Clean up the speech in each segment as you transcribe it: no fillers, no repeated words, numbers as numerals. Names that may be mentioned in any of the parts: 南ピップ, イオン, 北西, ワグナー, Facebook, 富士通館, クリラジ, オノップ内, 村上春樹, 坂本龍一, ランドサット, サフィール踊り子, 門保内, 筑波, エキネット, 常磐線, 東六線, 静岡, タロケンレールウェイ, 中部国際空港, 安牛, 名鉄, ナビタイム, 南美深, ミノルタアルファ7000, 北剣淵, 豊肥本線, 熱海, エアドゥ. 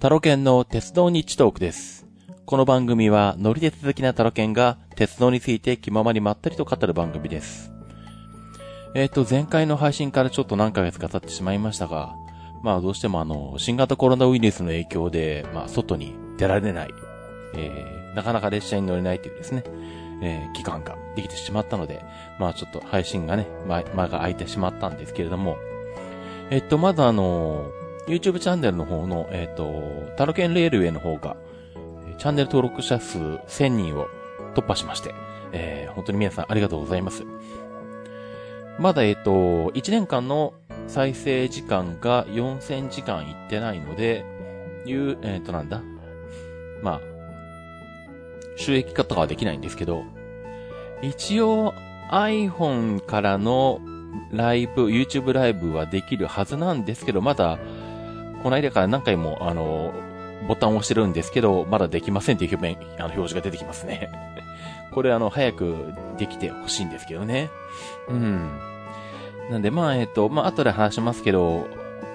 タロケンの鉄道ニッチトークです。この番組は乗り鉄好きなタロケンが鉄道について気ままにまったりと語る番組です。前回の配信からちょっと何ヶ月か経ってしまいましたが、まあどうしても新型コロナウイルスの影響で、まあ外に出られない、なかなか列車に乗れないというですね、期間ができてしまったので、まあちょっと配信がね、間が空いてしまったんですけれども、まずYouTube チャンネルの方の、タロケンレールウェイの方が、チャンネル登録者数1000人を突破しまして、本当に皆さんありがとうございます。まだ、1年間の再生時間が4000時間いってないので、まあ、収益化とかはできないんですけど、一応 iPhone からのライブ、YouTube ライブはできるはずなんですけど、まだ、この間から何回も、ボタンを押してるんですけど、まだできませんっていう表示が出てきますね。これ早くできてほしいんですけどね。うん。なんで、まあ、まあ、後で話しますけど、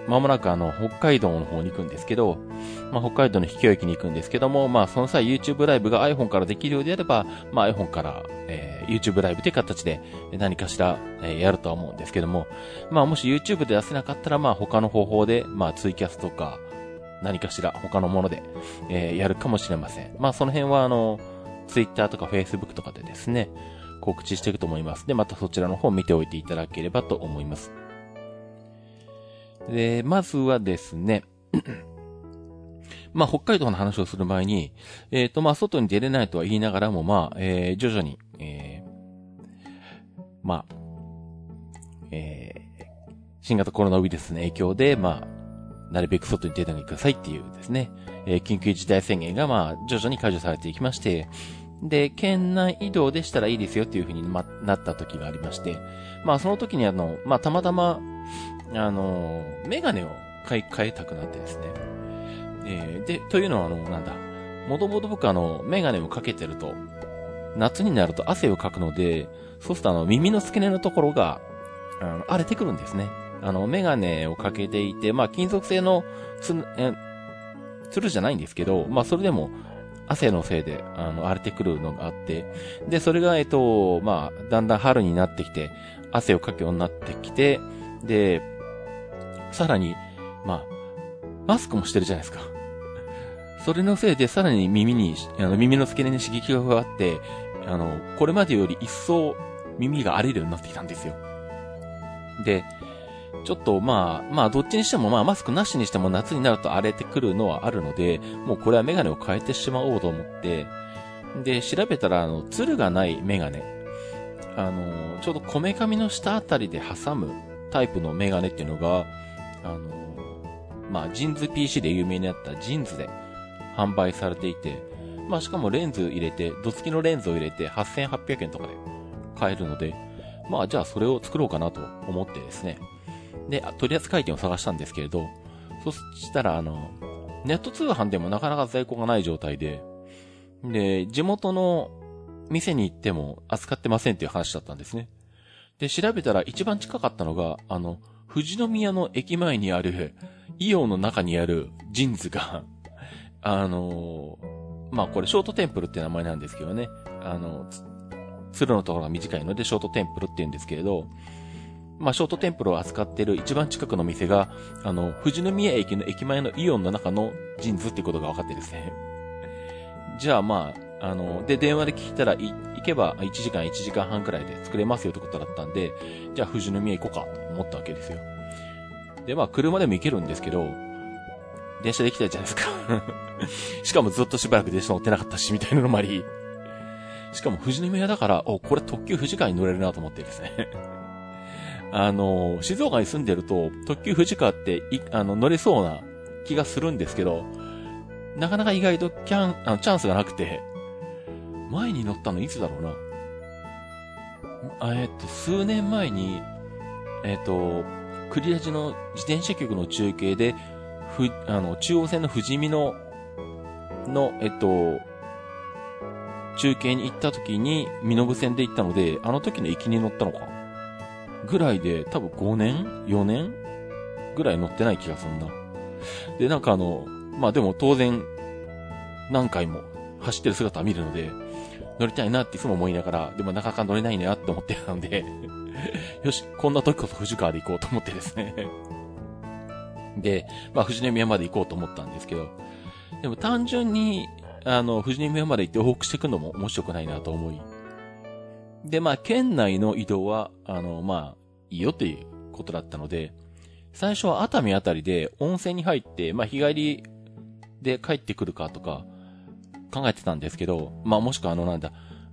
まもなく北海道の方に行くんですけど、まあ、北海道の秘境駅に行くんですけども、まあ、その際 YouTube ライブが iPhone からできるようであれば、まあ、iPhone から、YouTube ライブという形で何かしら、やるとは思うんですけども、まあ、もし YouTube で出せなかったら、まあ、他の方法で、まあ、ツイキャスとか、何かしら他のもので、やるかもしれません。まあ、その辺はTwitter とか Facebook とかでですね、告知していくと思います。で、またそちらの方を見ておいていただければと思います。で、まずはですね、まあ、北海道の話をする前に、まあ、外に出れないとは言いながらも、まあ、徐々に、まあ、新型コロナウイルスの影響で、まあ、なるべく外に出ないでくださいっていうですね、緊急事態宣言が、まあ、徐々に解除されていきまして、で、県内移動でしたらいいですよっていうふうに、ま、なった時がありまして、まあ、その時にまあ、たまたま、メガネを買いたくなってですね。で、というのはもともと僕メガネをかけてると、夏になると汗をかくので、そうすると耳の付け根のところが、荒れてくるんですね。メガネをかけていて、まあ、金属製のつるじゃないんですけど、まあ、それでも、汗のせいで、荒れてくるのがあって、で、それが、まあ、だんだん春になってきて、汗をかくようになってきて、で、さらに、まあ、マスクもしてるじゃないですか。それのせいで、さらに耳の付け根に刺激が加わって、これまでより一層耳が荒れるようになってきたんですよ。で、ちょっとまあ、どっちにしてもまあ、マスクなしにしても夏になると荒れてくるのはあるので、もうこれはメガネを変えてしまおうと思って、で、調べたら、つるがないメガネ。ちょうどこめかみの下あたりで挟むタイプのメガネっていうのが、まあ、ジンズ PC で有名になったジンズで販売されていて、まあ、しかもレンズ入れて、ド付きのレンズを入れて8800円とかで買えるので、まあ、じゃあそれを作ろうかなと思ってですね。で、取扱店を探したんですけれど、そしたらネット通販でもなかなか在庫がない状態で、で、地元の店に行っても扱ってませんっていう話だったんですね。で、調べたら一番近かったのが、富士宮の駅前にある、イオンの中にあるジンズが、まあ、これショートテンプルって名前なんですけどね、鶴のところが短いのでショートテンプルって言うんですけれど、まあ、ショートテンプルを扱っている一番近くの店が、富士宮駅の駅前のイオンの中のジンズっていうことが分かってですね。じゃあまあ、で、電話で聞いたら、行けば1時間半くらいで作れますよってことだったんで、じゃあ富士宮行こうかと思ったわけですよ。で、まあ、車でも行けるんですけど、電車で行きたいじゃないですか。しかもずっとしばらく電車乗ってなかったし、みたいなのもあり。しかも富士宮だから、これ特急富士川に乗れるなと思ってですね。静岡に住んでると、特急富士川って、乗れそうな気がするんですけど、なかなか意外とチャンスがなくて、前に乗ったのいつだろうな。数年前に、クリラジの自転車局の中継で、中央線の富士見の、中継に行った時に、身延線で行ったので、あの時の駅に乗ったのか。ぐらいで、多分5年 ?4 年ぐらい乗ってない気がするな。で、なんかまあでも当然何回も走ってる姿は見るので、乗りたいなっていつも思いながら、でもなかなか乗れないなって思ってたんでよし、こんな時こそ富士川で行こうと思ってですねで、まあ富士宮まで行こうと思ったんですけど、でも単純に富士宮まで行って往復していくのも面白くないなと思い、でまあ県内の移動はまあいいよということだったので、最初は熱海あたりで温泉に入って、まあ日帰りで帰ってくるかとか考えてたんですけど、まあもしくは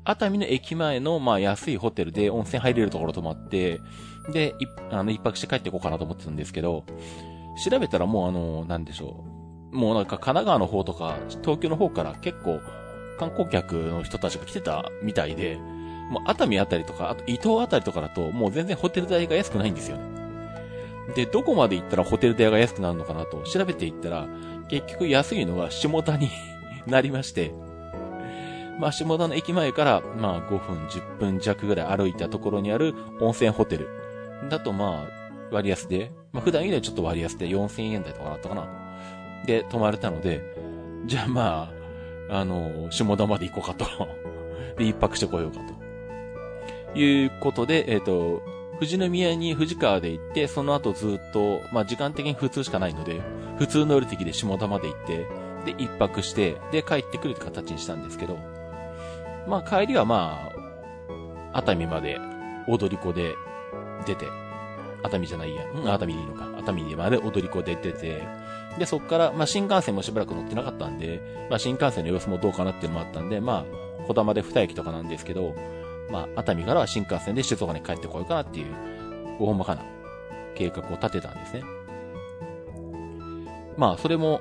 熱海の駅前のまあ安いホテルで温泉入れるところ泊まって、で、一泊して帰っていこうかなと思ってたんですけど、調べたらもうなんでしょう。もうなんか神奈川の方とか東京の方から結構観光客の人たちが来てたみたいで、もう熱海あたりとか、あと伊東あたりとかだともう全然ホテル代が安くないんですよね。で、どこまで行ったらホテル代が安くなるのかなと調べていったら、結局安いのが下田になりまして、まあ下田の駅前からまあ5分10分弱ぐらい歩いたところにある温泉ホテルだとまあ割安で、まあ普段よりちょっと割安で4000円台とかだったかな。で、泊まれたので、じゃあまあ、下田まで行こうかと。で、一泊してこようかと。いうことで、富士宮に富士川で行って、その後ずっと、まあ、時間的に普通しかないので、普通乗り継ぎで下田まで行って、で、一泊して、で、帰ってくるって形にしたんですけど、まあ、帰りはまあ、熱海まで、踊り子で出て、熱海じゃないや、熱海でいいのか、熱海まで踊り子で出て、で、そっから、まあ、新幹線もしばらく乗ってなかったんで、まあ、新幹線の様子もどうかなっていうのもあったんで、まあ、小玉で2駅とかなんですけど、まあ、熱海からは新幹線で静岡に帰ってこようかなっていう、大まかな計画を立てたんですね。まあ、それも、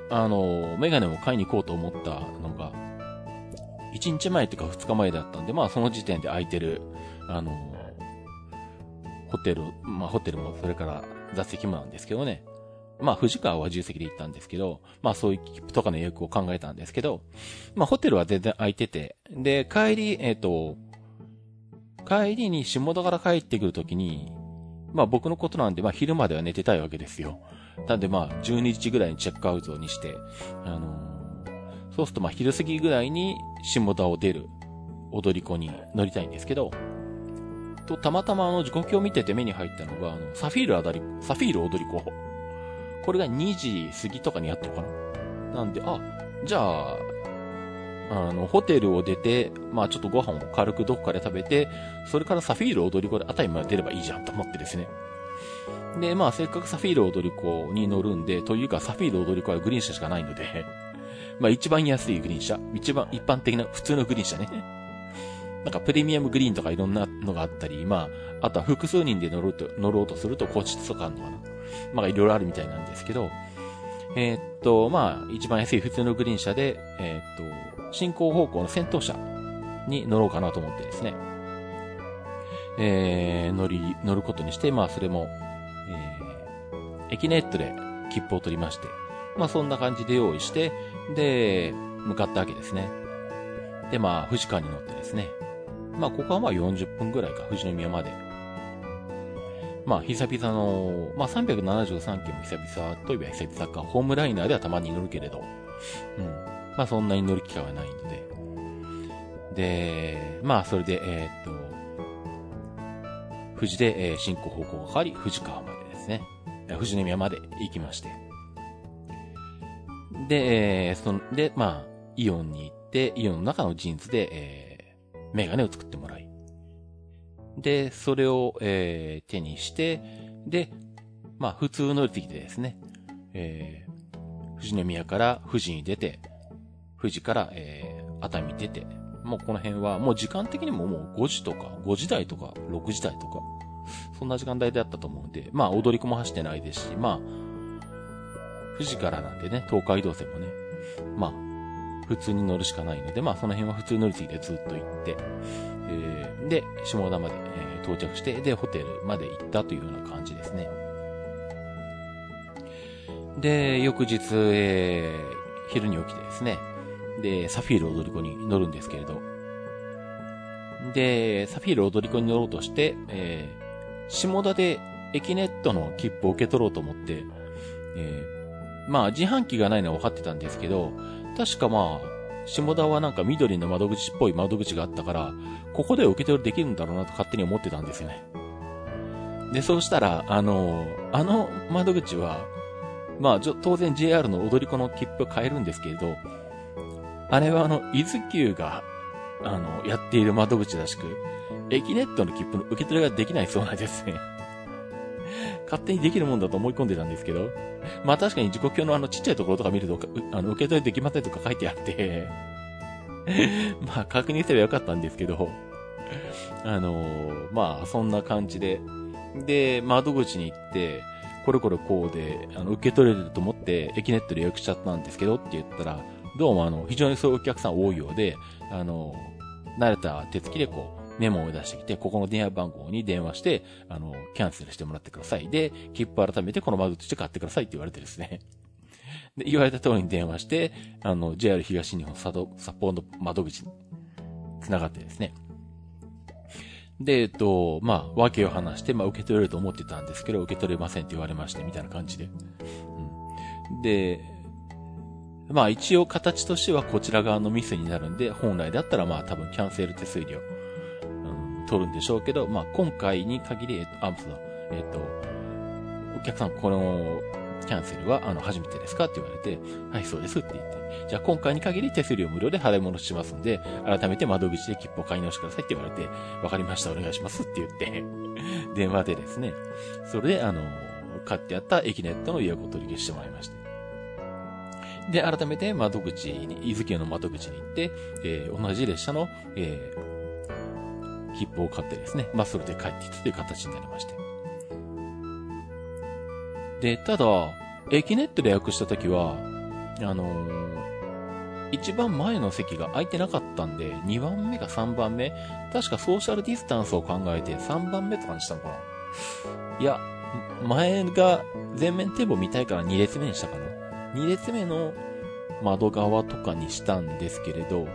メガネを買いに行こうと思ったのが、1日前とか2日前だったんで、まあ、その時点で空いてる、ホテルも、それから座席もなんですけどね。まあ、富士川は自由席で行ったんですけど、まあ、そういう切符とかの予約を考えたんですけど、まあ、ホテルは全然空いてて、で、帰りに下田から帰ってくるときに、まあ僕のことなんで、まあ昼までは寝てたいわけですよ。なんでまあ12時ぐらいにチェックアウトにして、そうするとまあ昼過ぎぐらいに下田を出る踊り子に乗りたいんですけど、とたまたま時刻表を見てて目に入ったのが、サフィール踊り子。これが2時過ぎとかにやったのかな。なんで、あ、じゃあ、ホテルを出て、まあちょっとご飯を軽くどこかで食べて、それからサフィール踊り子で熱海まで出ればいいじゃんと思ってですね。で、まあせっかくサフィール踊り子に乗るんで、というかサフィール踊り子はグリーン車しかないので、まあ一番安いグリーン車、一番一般的な普通のグリーン車ね。なんかプレミアムグリーンとかいろんなのがあったり、まああとは複数人で乗ろうとすると個室とかあるのかな。まあいろいろあるみたいなんですけど、まあ一番安い普通のグリーン車で、進行方向の先頭車に乗ろうかなと思ってですね。乗ることにして、まあそれも、エキネットで切符を取りまして、まあそんな感じで用意して、で、向かったわけですね。で、まあ富士川に乗ってですね。まあここはまあ40分ぐらいか、富士宮まで。まあ久々の、まあ373キロも久々といえば久々か、ホームライナーではたまに乗るけれど、うん。まあそんなに乗る機会はないので。で、まあそれで、富士で進行方向が変わり、富士川までですね。富士宮まで行きまして。で、まあ、イオンに行って、イオンの中のジーンズで、メガネを作ってもらい。で、それを、手にして、で、まあ普通乗り継ぎでですね、富士宮から富士に出て、富士から、熱海出て、もうこの辺は、もう時間的にももう5時とか、5時台とか、6時台とか、そんな時間帯だったと思うんで、まあ、踊り子も走ってないですし、まあ、富士からなんでね、東海道線もね、まあ、普通に乗るしかないので、まあ、その辺は普通乗り継ぎでずっと行って、で、下田まで、到着して、で、ホテルまで行ったというような感じですね。で、翌日、昼に起きてですね、で、サフィール踊り子に乗るんですけれど。で、サフィール踊り子に乗ろうとして、下田でエキネットの切符を受け取ろうと思って、まあ自販機がないのは分かってたんですけど、確かまあ、下田はなんか緑の窓口っぽい窓口があったから、ここで受け取りできるんだろうなと勝手に思ってたんですよね。で、そうしたら、あの窓口は、まあ、当然 JR の踊り子の切符買えるんですけれど、あれは伊豆急が、やっている窓口らしく、駅ネットの切符の受け取りができないそうなんですね。勝手にできるもんだと思い込んでたんですけど、まあ確かに時刻表のちっちゃいところとか見ると、受け取りできませんとか書いてあって、まあ確認すればよかったんですけど、まあそんな感じで、で、窓口に行って、これこれこうで、受け取れると思って、駅ネットで予約しちゃったんですけどって言ったら、どうも非常にそういうお客さん多いようで、慣れた手つきでこう、メモを出してきて、ここの電話番号に電話して、キャンセルしてもらってください。で、切符改めてこの窓口で買ってくださいって言われてですね。で、言われた通りに電話して、JR 東日本札幌の窓口に繋がってですね。で、まあ、訳を話して、まあ、受け取れると思ってたんですけど、受け取れませんって言われまして、みたいな感じで。うん、で、まあ、一応形としてはこちら側のミスになるんで、本来だったらまあ、多分キャンセル手数料取るんでしょうけど、まあ、今回に限り、お客さん、このキャンセルは、初めてですかって言われて、はい、そうですって言って、じゃあ今回に限り手数料無料で払い戻しますんで、改めて窓口で切符を買い直してくださいって言われて、わかりました、お願いしますって言って、電話でですね、それで、買ってあった駅ネットの予約を取り消してもらいました。で、改めて窓口に、伊豆急の窓口に行って、同じ列車の、切符を買ってですね、まあ、それで帰ってきたという形になりまして。で、ただ、駅ネットで予約したときは、一番前の席が空いてなかったんで、2番目か3番目、確かソーシャルディスタンスを考えて3番目とかにしたのかな。いや、前が全面展望見たいから2列目にしたかな。2列目の窓側とかにしたんですけれど、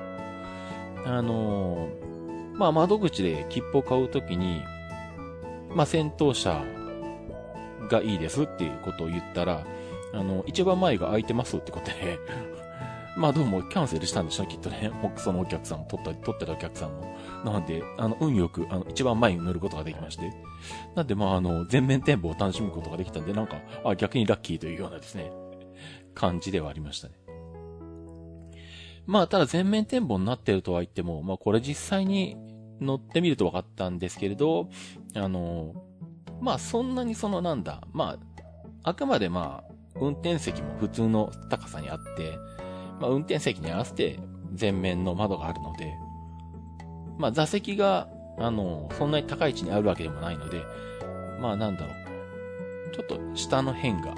まあ窓口で切符を買うときに、まあ先頭車がいいですっていうことを言ったら、一番前が空いてますってことで、まあどうもキャンセルしたんでしょうきっとね。そのお客さんも、取ったお客さんも。なんで、運よく、一番前に乗ることができまして。なんでまあ全面展望を楽しむことができたんで、なんか、あ、逆にラッキーというようなですね、感じではありましたね。まあ、ただ全面展望になっているとは言っても、まあ、これ実際に乗ってみると分かったんですけれど、まあ、そんなにまあ、あくまでまあ、運転席も普通の高さにあって、まあ、運転席に合わせて前面の窓があるので、まあ、座席が、そんなに高い位置にあるわけでもないので、まあ、ちょっと下の辺が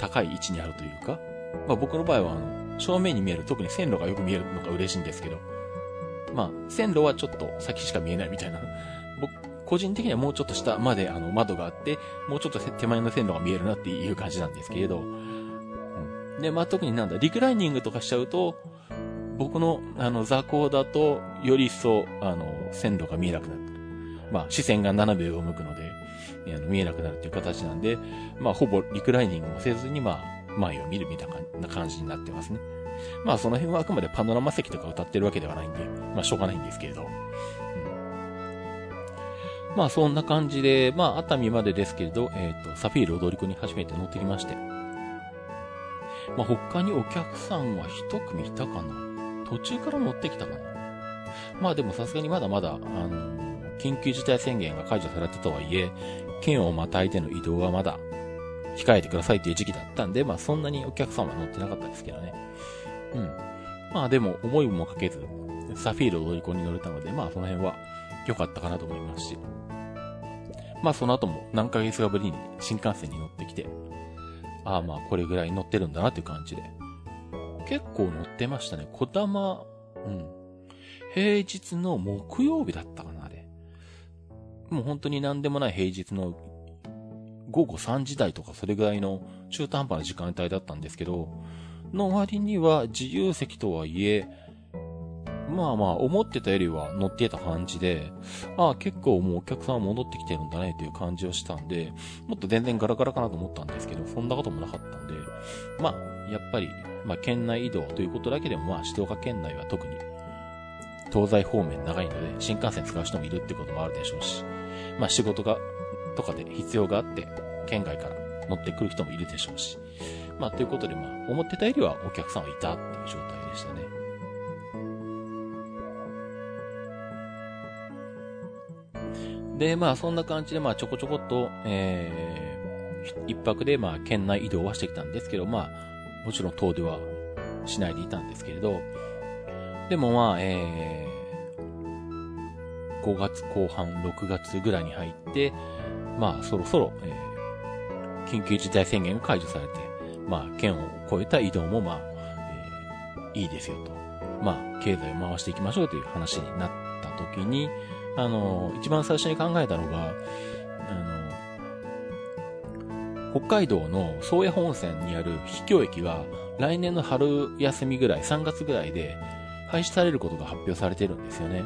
高い位置にあるというか、まあ、僕の場合は正面に見える、特に線路がよく見えるのが嬉しいんですけど、まあ、線路はちょっと先しか見えないみたいな。僕、個人的にはもうちょっと下まで窓があって、もうちょっと手前の線路が見えるなっていう感じなんですけれど、うん、で、まあ、特にリクライニングとかしちゃうと、僕の座高だと、より一層、線路が見えなくなる。まあ、視線が斜め上を向くので、見えなくなるという形なんで、まあ、ほぼリクライニングもせずに、まあ、前を見るみたいな感じになってますね。まあその辺はあくまでパノラマ席とか歌ってるわけではないんで、まあしょうがないんですけれど。うん、まあそんな感じで、まあ熱海までですけれど、サフィール踊り子に初めて乗ってきまして。まあ他にお客さんは一組いたかな。途中から乗ってきたかな。まあでもさすがにまだまだ、緊急事態宣言が解除されたとはいえ、県をまたいでの移動はまだ、控えてくださいっていう時期だったんで、まあそんなにお客さんは乗ってなかったですけどね。うん。まあでも思いもかけず、サフィール踊り子に乗れたので、まあその辺は良かったかなと思いますし。まあその後も何ヶ月かぶりに新幹線に乗ってきて、ああまあこれぐらい乗ってるんだなっていう感じで。結構乗ってましたね。こだま、うん。平日の木曜日だったかな、あれ。もう本当に何でもない平日の午後3時台とかそれぐらいの中途半端な時間帯だったんですけど、の割には自由席とはいえ、まあまあ思ってたよりは乗ってた感じで、ああ結構もうお客さんは戻ってきてるんだねという感じをしたんで、もっと全然ガラガラかなと思ったんですけど、そんなこともなかったんで、まあ、やっぱり、まあ、県内移動ということだけでも、まあ、静岡県内は特に、東西方面長いので、新幹線使う人もいるってこともあるでしょうし、まあ、仕事が、とかで必要があって、県外から乗ってくる人もいるでしょうし、まあ、ということで、まあ、思ってたよりはお客さんはいたっていう状態でしたね。で、まあ、そんな感じで、まあ、ちょこちょこっと、一泊で、まあ、県内移動はしてきたんですけど、まあ、もちろん遠出はしないでいたんですけれど、でもまあ、5月後半、6月ぐらいに入って、まあ、そろそろ、緊急事態宣言が解除されて、まあ、県を越えた移動も、まあ、いいですよと。まあ、経済を回していきましょうという話になったときに、一番最初に考えたのが、北海道の宗谷本線にある秘境駅が来年の春休みぐらい、3月ぐらいで廃止されることが発表されてるんですよね。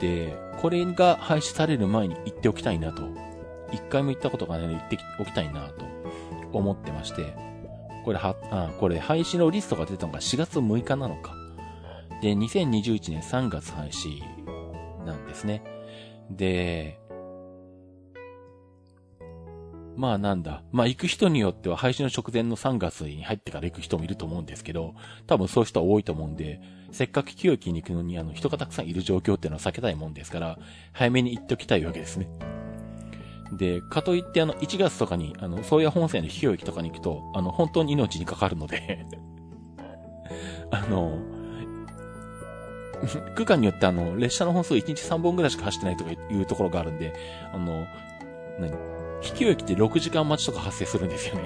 で、これが廃止される前に行っておきたいなと。一回も行ったことがないので行っておきたいなと思ってまして、これ廃止のリストが出たのが4月6日なのか。で、2021年3月廃止なんですね。で、まあなんだ。まあ行く人によっては配信の直前の3月に入ってから行く人もいると思うんですけど、多分そういう人は多いと思うんで、せっかく清木に行くのに人がたくさんいる状況っていうのは避けたいもんですから、早めに行っておきたいわけですね。で、かといって1月とかに、宗谷本線の清木とかに行くと、本当に命にかかるので、区間によって列車の本数1日3本ぐらいしか走ってないとかいうところがあるんで、秘境駅って6時間待ちとか発生するんですよね。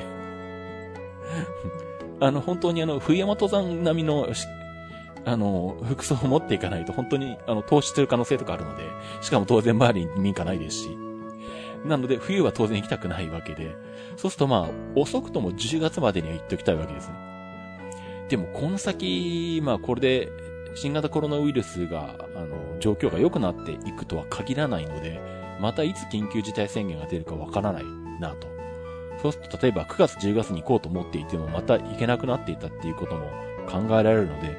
本当に冬山登山並みの、服装を持っていかないと本当に、凍死する可能性とかあるので、しかも当然周りに民家ないですし。なので、冬は当然行きたくないわけで、そうするとまあ、遅くとも10月までには行っておきたいわけですね。でも、この先、まあ、これで、新型コロナウイルスが、状況が良くなっていくとは限らないので、またいつ緊急事態宣言が出るかわからないなと。そうすると例えば9月10月に行こうと思っていてもまた行けなくなっていたっていうことも考えられるので、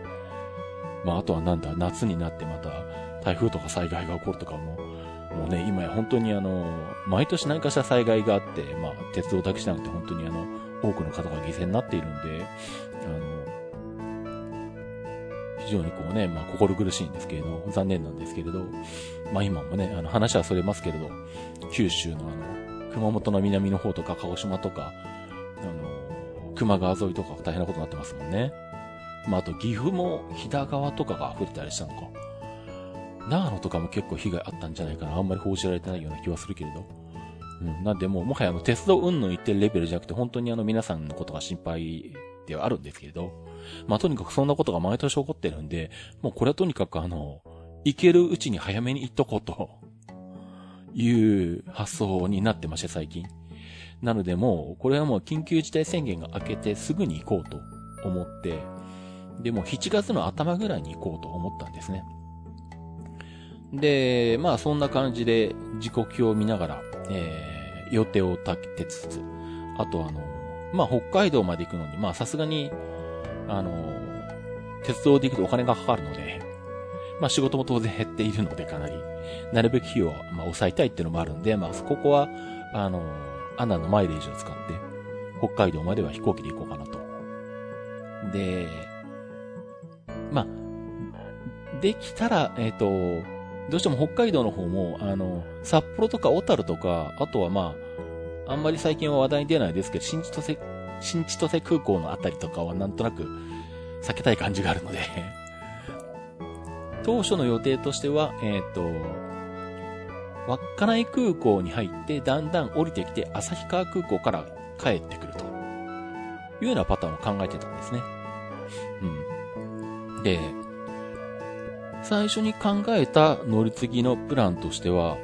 まああとはなんだ、夏になってまた台風とか災害が起こるとかもうね、今や本当に毎年何かしら災害があって、まあ鉄道だけじゃなくて本当に多くの方が犠牲になっているんで、非常にこうね、まあ心苦しいんですけれど、残念なんですけれど、まあ今もね、話はそれますけれど、九州の熊本の南の方とか鹿児島とか、球磨川沿いとか大変なことになってますもんね。まああと岐阜も飛騨川とかが溢れたりしたのか。長野とかも結構被害あったんじゃないかな。あんまり報じられてないような気はするけれど。うん、なんでもはや鉄道云々言ってるレベルじゃなくて、本当に皆さんのことが心配ではあるんですけれど、まあ、とにかくそんなことが毎年起こってるんで、もうこれはとにかく行けるうちに早めに行っとこうという発想になってまして、最近。なのでもう、これはもう緊急事態宣言が明けてすぐに行こうと思って、で、もう7月の頭ぐらいに行こうと思ったんですね。で、まあそんな感じで時刻表を見ながら、予定を立てつつ、あとまあ北海道まで行くのに、まあさすがに、鉄道で行くとお金がかかるので、まあ仕事も当然減っているのでかなり、なるべく費用はまあ抑えたいっていうのもあるんで、まあここは、ANA のマイレージを使って、北海道までは飛行機で行こうかなと。で、まあ、できたら、どうしても北海道の方も、札幌とか小樽とか、あとはまあ、あんまり最近は話題に出ないですけど、新千歳空港のあたりとかはなんとなく避けたい感じがあるので、当初の予定としては、稚内空港に入ってだんだん降りてきて旭川空港から帰ってくるというようなパターンを考えてたんですね。うん。で、最初に考えた乗り継ぎのプランとしては、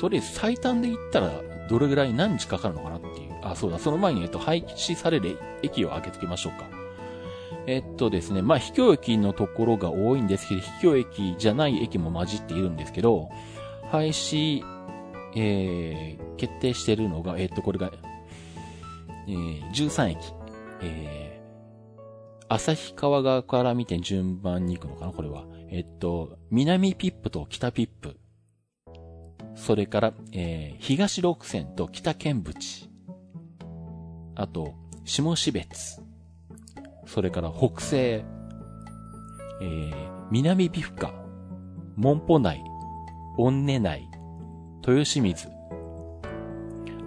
とりあえず最短で行ったらどれぐらい何日かかるのかなっていう。あ、そうだ。その前に、廃止される駅を開けときましょうか。ですね。まあ、秘境駅のところが多いんですけど、秘境駅じゃない駅も混じっているんですけど、廃止決定しているのが、これが、13駅、旭川側から見て順番に行くのかな、これは。南ピップと北ピップ。それから、東六線と北剣淵。あと、下標津。それから北西。南美深、門保内、恩根内、豊清水。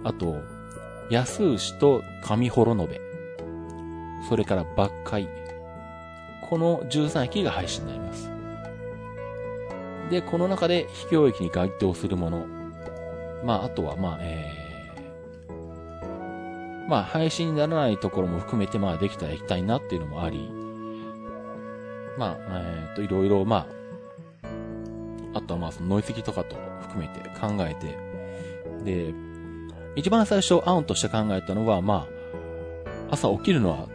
あと、安牛と上幌延。それから抜海。この13駅が廃止になります。で、この中で秘境駅に該当するもの。まあ、あとは、まあ、まあ、廃止にならないところも含めて、まあ、できたら行きたいなっていうのもあり、まあ、いろいろ、まあ、あとはまあ、そのノイズ機とかと含めて考えて、で、一番最初、案として考えたのは、まあ、朝起きるのは、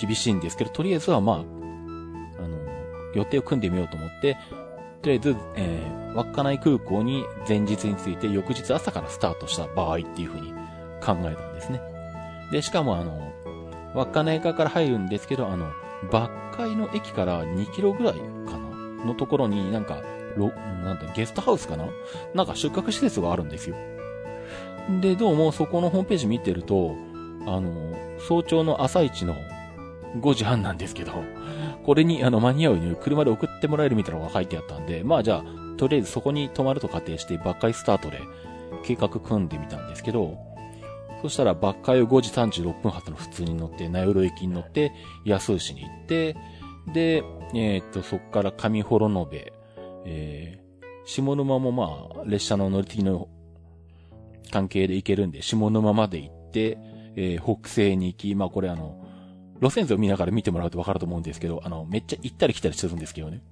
厳しいんですけど、とりあえずはまあ、予定を組んでみようと思って、とりあえず、稚内空港に前日について翌日朝からスタートした場合っていうふうに考えたんですね。で、しかも稚内側から入るんですけど、抜海の駅から2キロぐらいかなのところになんか、ゲストハウスかななんか宿泊施設があるんですよ。で、どうもそこのホームページ見てると、早朝の朝一の5時半なんですけど、これに間に合うように車で送ってもらえるみたいなのが書いてあったんで、まあじゃあ、とりあえずそこに泊まると仮定して、抜海スタートで計画組んでみたんですけど、そしたら抜海を5時36分発の普通に乗って、名寄駅に乗って、安牛に行って、で、そこから上幌延、下沼もまあ、列車の乗り継ぎの関係で行けるんで、下沼まで行って、北西に行き、まあこれ路線図を見ながら見てもらうと分かると思うんですけど、めっちゃ行ったり来たりしてるんですけどね。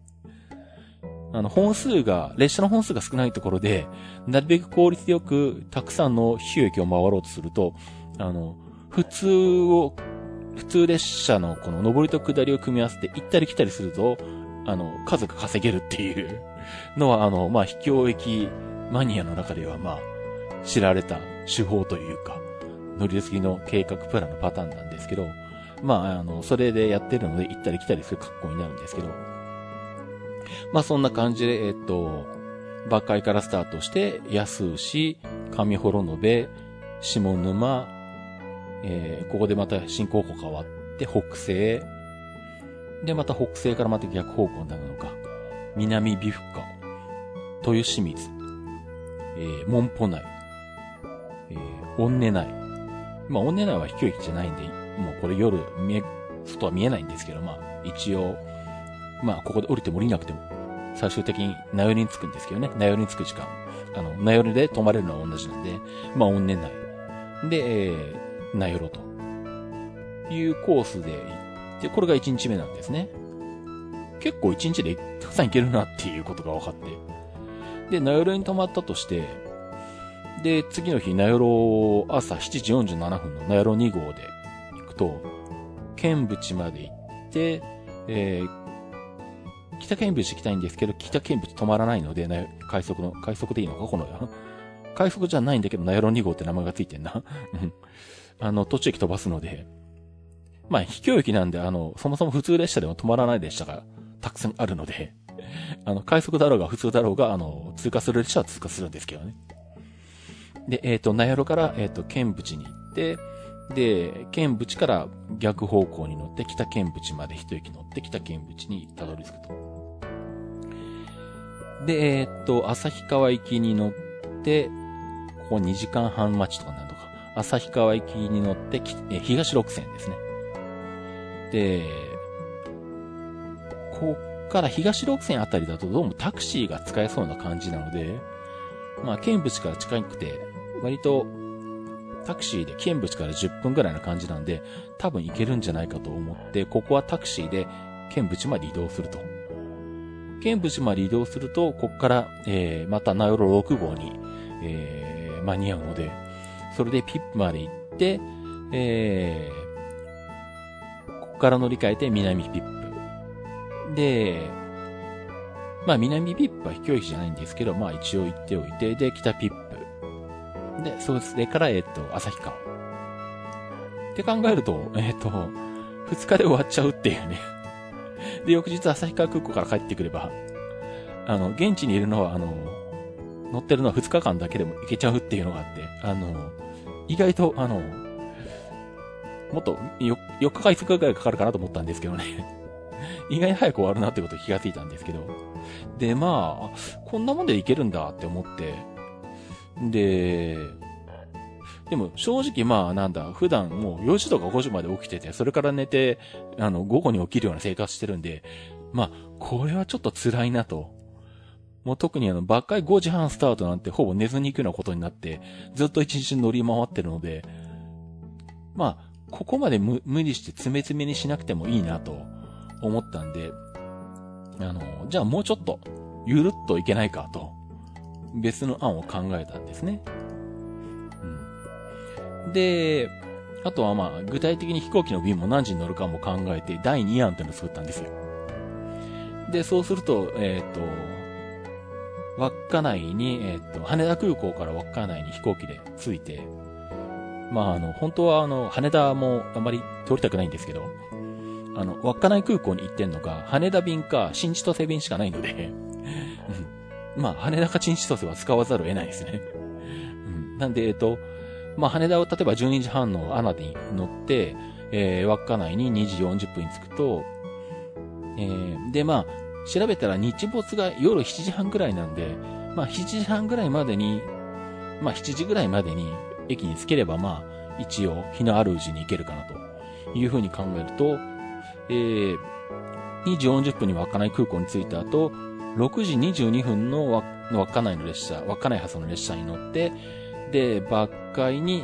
列車の本数が少ないところで、なるべく効率よく、たくさんの秘境駅を回ろうとすると、普通列車のこの上りと下りを組み合わせて行ったり来たりすると、数が稼げるっていうのは、まあ、秘境駅マニアの中では、まあ、知られた手法というか、乗り継ぎの計画プランのパターンなんですけど、まあ、それでやってるので行ったり来たりする格好になるんですけど。まあ、そんな感じで、抜海からスタートして、安牛、上幌延、下沼、ここでまた進行方向変わって、北西。で、また北西からまた逆方向になるのか。南美深、豊清水、門保内、恩根内。まあ、恩根内は秘境駅じゃないんで、もうこれ夜、外は見えないんですけど、まあ、一応、まあ、ここで降りても降りなくても、最終的に名寄に着くんですけどね。名寄に着く時間。名寄で泊まれるのは同じなんで、まあ、恩根内。で、名寄と。いうコースで行って、これが1日目なんですね。結構1日でたくさん行けるなっていうことが分かって。で、名寄に泊まったとして、で、次の日、名寄朝7時47分の名寄2号で、剣淵まで行って、北剣淵行きたいんですけど、北剣淵止まらないので、快速でいいのかこの、快速じゃないんだけど、名寄2号って名前がついてんな。途中駅飛ばすので、まあ、秘境駅なんで、そもそも普通列車でも止まらない列車がたくさんあるので、快速だろうが普通だろうが、通過する列車は通過するんですけどね。で、名寄から、剣淵に行って、で、剣淵から逆方向に乗って、北剣淵まで一駅乗って、北剣淵にたどり着くと。で、旭川行きに乗って、ここ2時間半待ちとかなんとか、旭川行きに乗って、東六線ですね。で、こっから東六線あたりだとどうもタクシーが使えそうな感じなので、まあ、剣淵から近くて、割と、タクシーで剣淵から10分ぐらいな感じなんで、多分行けるんじゃないかと思って、ここはタクシーで剣淵まで移動すると。剣淵まで移動すると、ここから、また名寄6号に、間に合うので、それでピップまで行って、ここから乗り換えて南ピップ。で、まあ南ピップは秘境駅じゃないんですけど、まあ一応行っておいて、で、北ピップ。で、それから、旭川。って考えると、2日で終わっちゃうっていうね。で、翌日旭川空港から帰ってくれば、現地にいるのは、乗ってるのは2日間だけでも行けちゃうっていうのがあって、意外と、もっと4日か5日くらいかかるかなと思ったんですけどね。意外に早く終わるなってことに気がついたんですけど。で、まあ、こんなもんでいけるんだって思って。でも正直まあなんだ、普段もう4時とか5時まで起きてて、それから寝て、午後に起きるような生活してるんで、まあ、これはちょっと辛いなと。もう特にばっかり5時半スタートなんてほぼ寝ずに行くようなことになって、ずっと一日乗り回ってるので、まあ、ここまで無理して詰め詰めにしなくてもいいなと。思ったんで、じゃあもうちょっと、ゆるっといけないかと、別の案を考えたんですね。うん、で、あとはまあ、具体的に飛行機の便も何時に乗るかも考えて、第2案というのを作ったんですよ。で、そうすると、稚内に、羽田空港から稚内に飛行機で着いて、まあ、本当は羽田もあまり通りたくないんですけど、稚内空港に行ってんのが、羽田便か、新千歳便しかないので、まあ、羽田か新千歳は使わざるを得ないですね、なんで、まあ、羽田を例えば12時半のANAに乗って、稚内に2時40分に着くと、で、まあ、調べたら日没が夜7時半くらいなんで、まあ、7時ぐらいまでに駅に着ければ、まあ、一応、日のあるうちに行けるかなというふうに考えると、2時40分に稚内空港に着いた後、6時22分の稚内の列車、稚内発の列車に乗って、で、抜海に、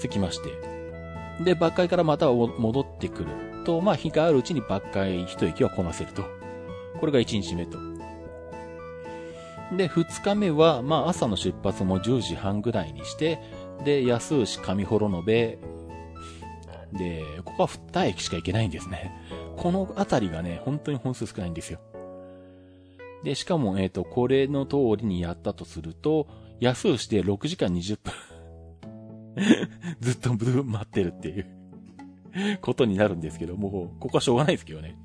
着きまして。で、抜海からまた戻ってくると、まあ、日があるうちに抜海一駅はこなせると。これが1日目と。で、2日目は、まあ、朝の出発も10時半ぐらいにして、で、安牛上幌延、で、ここは2駅しか行けないんですね。このあたりがね、本当に本数少ないんですよ。で、しかも、これの通りにやったとすると、安牛で6時間20分。ずっと待ってるっていうことになるんですけど、もう、ここはしょうがないですけどね。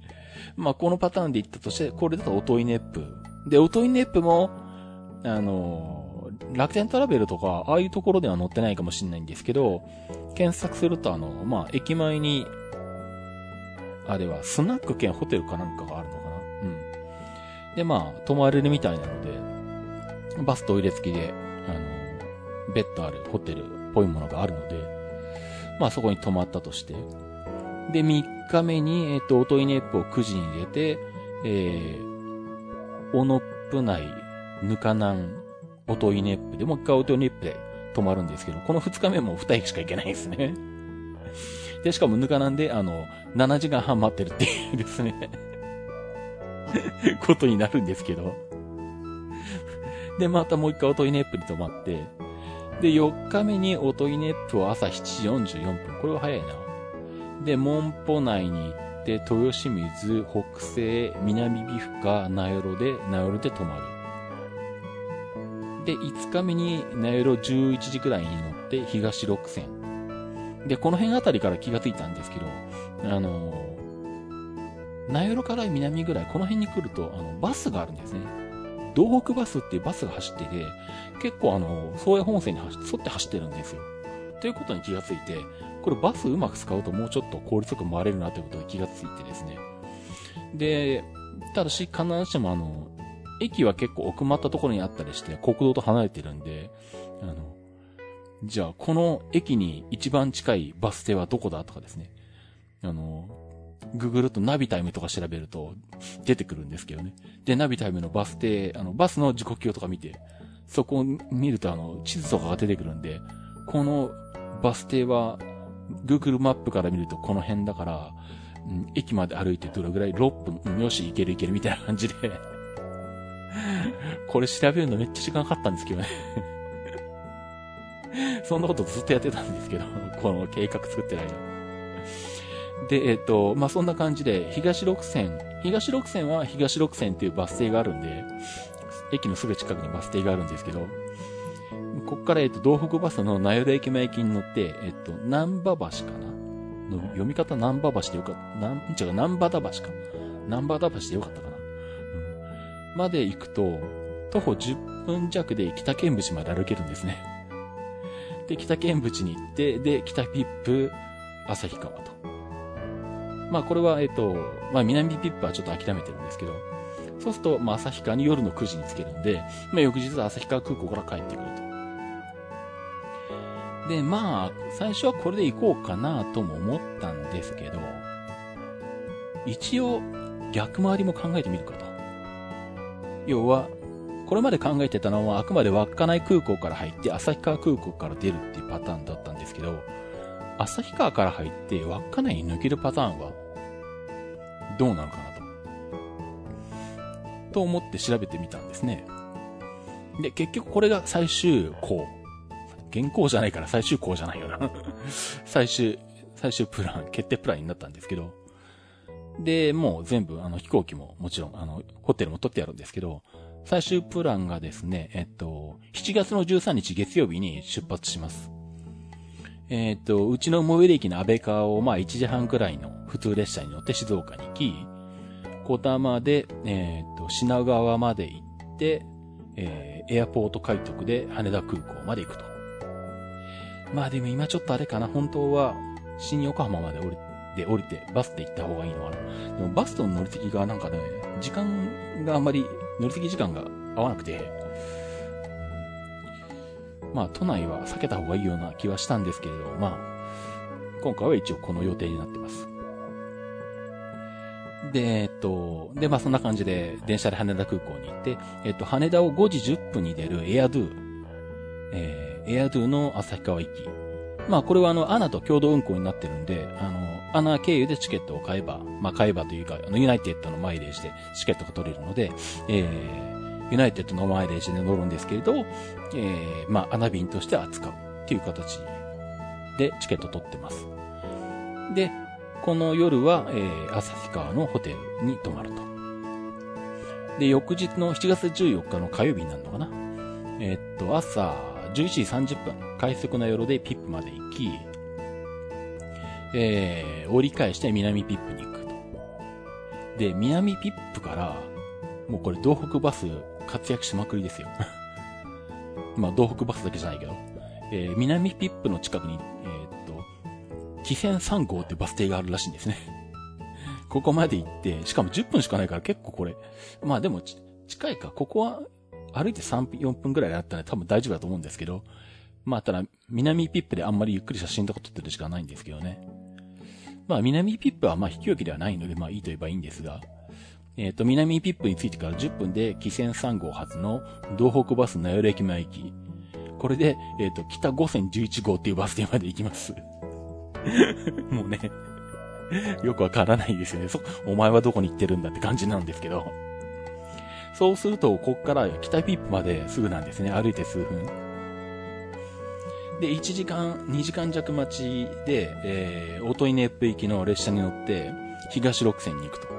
まあ、このパターンで行ったとして、これだとオトイネップ。で、オトイネップも、楽天トラベルとか、ああいうところでは載ってないかもしれないんですけど、検索するとまあ、駅前に、あれは、スナック兼ホテルかなんかがあるのかな。うん。で、まあ、泊まれるみたいなので、バストイレ付きで、ベッドあるホテルっぽいものがあるので、まあ、そこに泊まったとして。で、3日目に、オトイネップを9時に入れて、オノップ内、ヌカナン、オトイネップで、もう一回オトイネップで泊まるんですけど、この2日目も2駅しか行けないですね。で、しかもぬかなんで、7時間半待ってるっていうですね。ことになるんですけど。で、またもう一回オトイネップに泊まって、で、4日目にオトイネップを朝7時44分。これは早いな。で、門保内に行って、豊清水、北西、南美深、名寄で泊まる。で、5日目に、名寄11時くらいに乗って、東六線。で、この辺あたりから気がついたんですけど、名寄から南ぐらい、この辺に来ると、バスがあるんですね。道北バスっていうバスが走ってて、結構宗谷本線に沿って走ってるんですよ。ということに気がついて、これバスうまく使うともうちょっと効率よく回れるなということに気がついてですね。で、ただし、必ずしも駅は結構奥まったところにあったりして、国道と離れてるんで、じゃあ、この駅に一番近いバス停はどこだとかですね。ググるとナビタイムとか調べると出てくるんですけどね。で、ナビタイムのバス停、バスの時刻表とか見て、そこを見ると地図とかが出てくるんで、このバス停は、Google マップから見るとこの辺だから、駅まで歩いてどれぐらい6分、よし、行けるみたいな感じで。これ調べるのめっちゃ時間かかったんですけどね。そんなことずっとやってたんですけど、この計画作ってる間。で、まあ、そんな感じで、東六線、東六線は東六線っていうバス停があるんで、駅のすぐ近くにバス停があるんですけど、こっから東北バスの名寄駅前駅に乗って、難波橋かなの読み方難波橋でよかった、難波田橋か。難波田橋でよかったかな、うん、まで行くと、徒歩10分弱で北見淵まで歩けるんですね。で、北見淵に行って、で、北ピップ、旭川と。まあこれは、南ピップはちょっと諦めてるんですけど、そうすると、まあ旭川に夜の9時に着けるんで、まあ翌日は旭川空港から帰ってくると。で、まあ、最初はこれで行こうかなとも思ったんですけど、一応、逆回りも考えてみるかと。要は、これまで考えてたのはあくまで稚内空港から入って旭川空港から出るっていうパターンだったんですけど、旭川から入って稚内に抜けるパターンは、どうなのかなと。と思って調べてみたんですね。で、結局これが最終項。現行じゃないから最終項じゃないよな。最終プラン、決定プランになったんですけど。で、もう全部、飛行機ももちろん、ホテルも取ってあるんですけど、最終プランがですね、7月の13日月曜日に出発します。うちの最寄り駅の安倍川を、まあ1時半くらいの普通列車に乗って静岡に行き、小玉で、品川まで行って、エアポート快特で羽田空港まで行くと。まあでも今ちょっとあれかな、本当は新横浜まで降りてバスで行った方がいいのかな。でもバスとの乗り継ぎがなんかね、時間があんまり、乗り継ぎ時間が合わなくて、まあ都内は避けた方がいいような気はしたんですけれど、まあ今回は一応この予定になってます。で、でまあそんな感じで電車で羽田空港に行って、羽田を5時10分に出るエアドゥの旭川行き。まあこれはANAと共同運行になってるんで、ANA経由でチケットを買えば、まあ買えばというか、ユナイテッドのマイレージでチケットが取れるので、ユナイテッドのマイレージで乗るんですけれど、まあANA便として扱うっていう形でチケット取ってます。で、この夜は、旭川のホテルに泊まると。で、翌日の7月14日の火曜日になるのかな。朝、11時30分、快速な夜でピップまで行き、折り返して南ピップに行くと。で、南ピップから、もうこれ東北バス活躍しまくりですよ。まあ東北バスだけじゃないけど、南ピップの近くに、汽船3号ってバス停があるらしいんですね。ここまで行って、しかも10分しかないから結構これ、まあでも近いか、ここは、歩いて3、4分くらいだったら多分大丈夫だと思うんですけど。まあ、ただ、南ピップであんまりゆっくり写真とか撮ってる時間ないんですけどね。まあ、南ピップはまあ、引き受けではないので、まあ、いいと言えばいいんですが。南ピップに着いてから10分で、汽船3号発の東北バス名寄駅前駅。これで、北5線11号っていうバス停まで行きます。もうね、よくわからないですよね。お前はどこに行ってるんだって感じなんですけど。そうすると、こっから北ピップまですぐなんですね。歩いて数分。で、1時間、2時間弱待ちで、音威子府行きの列車に乗って、東六線に行くと。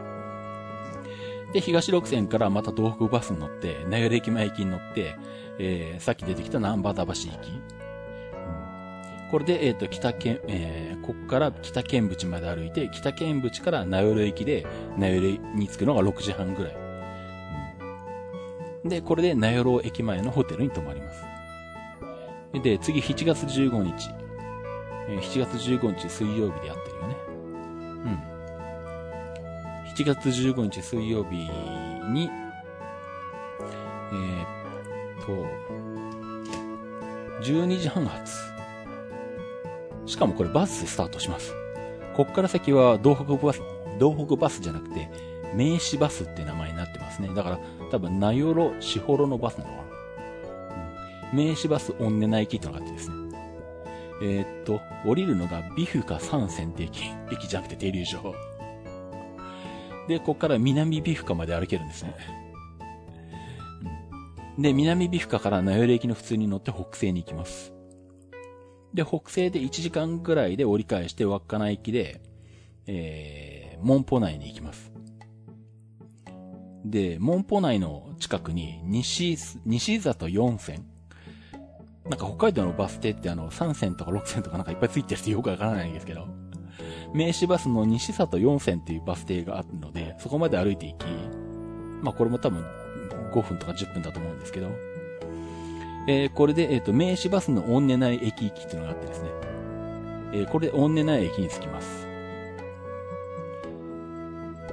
で、東六線からまた東北バスに乗って、名寄駅前駅に乗って、さっき出てきた難波田橋行き。これで、ここから北見淵まで歩いて、北見淵から名寄駅で、名寄に着くのが6時半ぐらい。で、これで名寄駅前のホテルに泊まります。で、次7月15日。7月15日水曜日でやってるよね。うん。7月15日水曜日に、12時半発。しかもこれバスでスタートします。こっから先は東北バスじゃなくて、名刺バスって名前になってますね。だから、多分、名寄、しほろのバスなのかな。名刺バス、おんねな駅ってのがあってですね。降りるのが、美深三線って駅じゃなくて停留所。で、こっから南美深まで歩けるんですね。で、南美深から名寄駅の普通に乗って北西に行きます。で、北西で1時間くらいで折り返して、稚内駅で、門保内に行きます。で、門戸内の近くに西里4線。なんか北海道のバス停って3線とか6線とかなんかいっぱいついてるってよくわからないんですけど、名刺バスの西里4線っていうバス停があるので、そこまで歩いていき、まあこれも多分5分とか10分だと思うんですけど、これで、名刺バスの御根内駅行きっていうのがあってですね、これで御根内駅に着きます。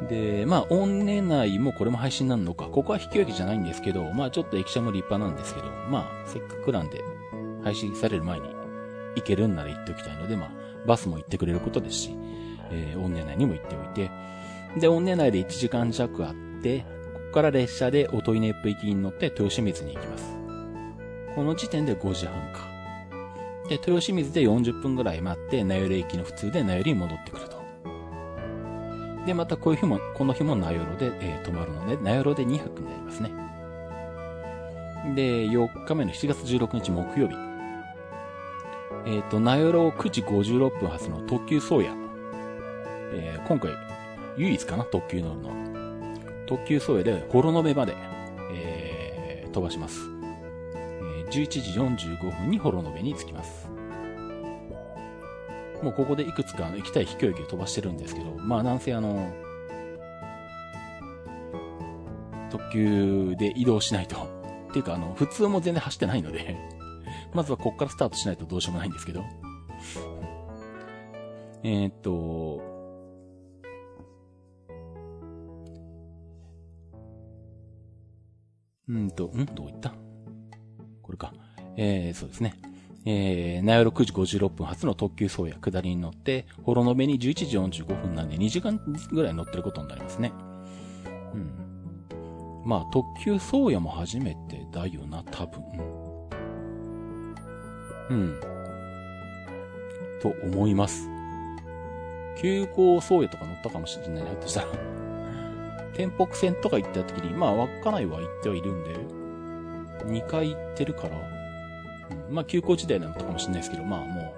で、まあ、御根内もこれも配信なのか、ここは秘境駅じゃないんですけど、まあちょっと駅舎も立派なんですけど、まあせっかくなんで、配信される前に行けるんなら行っておきたいので、まあバスも行ってくれることですし、御根内にも行っておいて、で、御根内で1時間弱あって、ここから列車で音威子府行きに乗って豊清水に行きます。この時点で5時半か。で、豊清水で40分ぐらい待って、名寄駅の普通で名寄に戻ってくると。で、またこの日も名寄で、泊まるので、名寄で2泊になりますね。で、4日目の7月16日木曜日。名寄を9時56分発の特急宗谷。今回、唯一かな、特急乗るの。特急宗谷で幌延まで、飛ばします。11時45分に幌延に着きます。もうここでいくつか行きたい秘境駅を飛ばしてるんですけど、まあなんせ特急で移動しないと。っていうか普通も全然走ってないので、まずはこっからスタートしないとどうしようもないんですけど。どこ行った?これか。そうですね。名寄9時56分発の特急宗谷下りに乗って、幌延に11時45分なんで2時間ぐらい乗ってることになりますね。うん。まあ、特急宗谷も初めてだよな、多分。うん。と思います。急行宗谷とか乗ったかもしれないな、としたら。天北線とか行った時に、まあ、稚内は行ってはいるんで、2回行ってるから、まあ休校時代なのかもしれないですけど、まあもう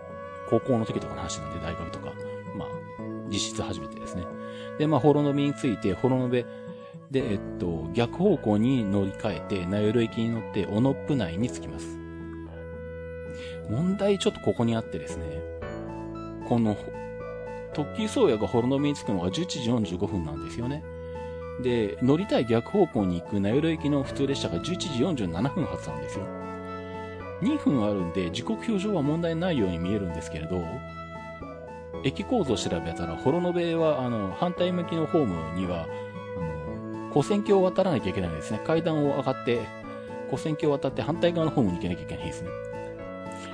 高校の時とかの話なんで大学とか、まあ実質初めてですね。で、まあ幌延について、幌延で、逆方向に乗り換えて、名寄駅に乗って、小野府内に着きます。問題ちょっとここにあってですね、この、特急宗谷が幌延に着くのが11時45分なんですよね。で、乗りたい逆方向に行く名寄駅の普通列車が11時47分発なんですよ。2分あるんで時刻表上は問題ないように見えるんですけれど、駅構造を調べたら、幌延は反対向きのホームには跨線橋を渡らなきゃいけないんですね。階段を上がって跨線橋を渡って反対側のホームに行けなきゃいけないですね。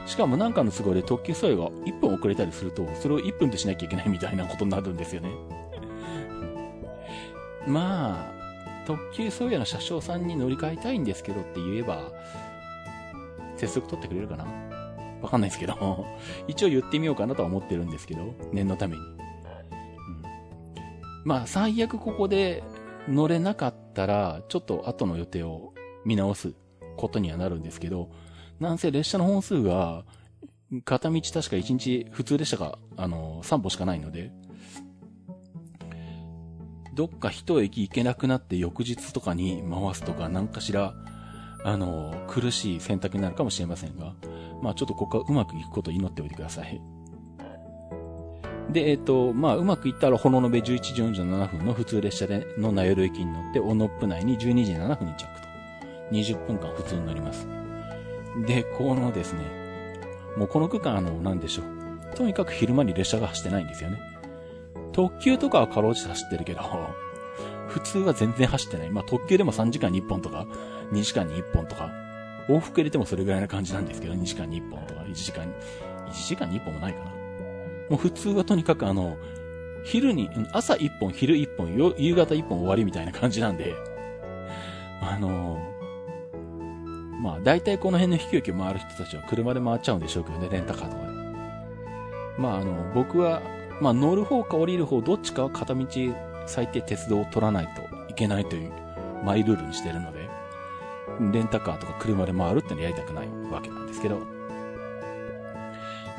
しかもなんかの都合で特急それが1分遅れたりすると、それを1分でしなきゃいけないみたいなことになるんですよね。まあ、特急宗谷の車掌さんに乗り換えたいんですけどって言えば、接続取ってくれるかな?わかんないですけど、一応言ってみようかなとは思ってるんですけど、念のために。まあ、最悪ここで乗れなかったら、ちょっと後の予定を見直すことにはなるんですけど、なんせ列車の本数が、片道確か1日、普通列車が、3本しかないので、どっか一駅行けなくなって翌日とかに回すとか、なんかしら、苦しい選択になるかもしれませんが、まあちょっとここはうまくいくことを祈っておいてください。で、まあうまくいったら、幌延11時47分の普通列車での名寄駅に乗って、小野府内に12時7分に着と。20分間普通に乗ります。で、このですね、もうこの区間なんでしょう。とにかく昼間に列車が走ってないんですよね。特急とかはかろうじて走ってるけど、普通は全然走ってない。まあ、特急でも3時間に1本とか、2時間に1本とか、往復入れてもそれぐらいな感じなんですけど、2時間に1本とか、1時間に1本もないかな。もう普通はとにかく朝1本、昼1本、夕方1本終わりみたいな感じなんで、まあ、大体この辺の秘境駅を回る人たちは車で回っちゃうんでしょうけどね、レンタカーとかで。まあ、僕は、まあ乗る方か降りる方どっちかは片道最低鉄道を取らないといけないというマイルールにしてるので、レンタカーとか車で回るってのはやりたくないわけなんですけど。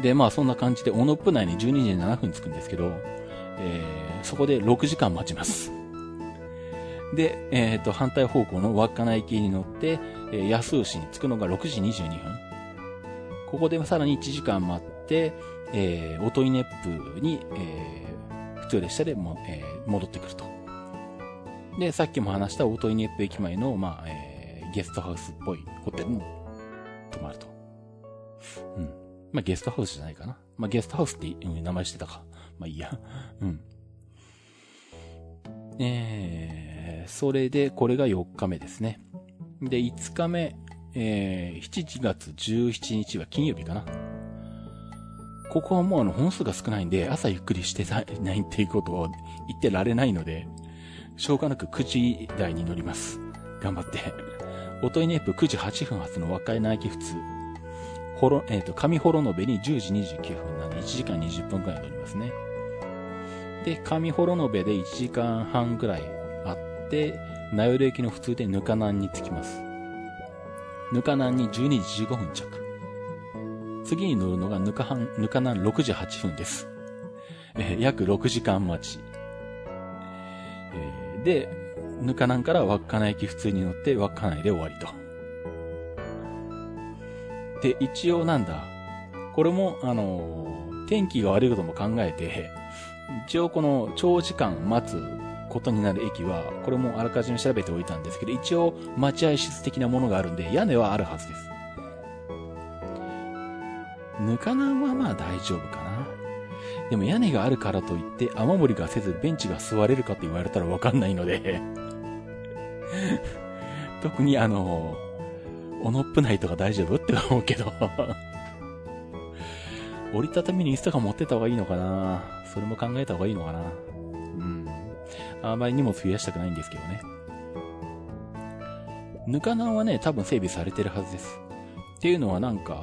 で、まあそんな感じで小野府内に12時7分着くんですけど、そこで6時間待ちます。で、反対方向の稚内行きに乗って、安牛に着くのが6時22分。ここでさらに1時間待って、音威熱風に、普通列車でも、戻ってくると。で、さっきも話した音威熱風駅前の、まあ、ゲストハウスっぽいホテルに泊まると。うん。まあ、ゲストハウスじゃないかな。まあ、ゲストハウスって名前してたか。まあ、いいや。うん。それで、これが4日目ですね。で、5日目、7月17日は金曜日かな。ここはもう本数が少ないんで、朝ゆっくりしてないっていうことを言ってられないので、しょうがなく9時台に乗ります。頑張って。音威熱風9時8分発の若い内気普通。上幌延に10時29分なんで1時間20分くらい乗りますね。で、上幌延で1時間半くらいあって、名寄駅の普通でぬかなんに着きます。ぬかなんに12時15分着。次に乗るのがぬかなん6時8分です。約6時間待ち。で、ぬかなんから稚内駅普通に乗って稚内で終わりと。で、一応なんだ。これも、天気が悪いことも考えて、一応この長時間待つことになる駅は、これもあらかじめ調べておいたんですけど、一応待合室的なものがあるんで、屋根はあるはずです。ぬかなんはまあ大丈夫かな。でも屋根があるからといって、雨漏りがせずベンチが座れるかって言われたらわかんないので、特におのっぷないとか大丈夫って思うけど。折りたたみに椅子とか持ってた方がいいのかな。それも考えた方がいいのかな。うん。あんまり荷物増やしたくないんですけどね。ぬかなんはね、多分整備されてるはずです。っていうのはなんか、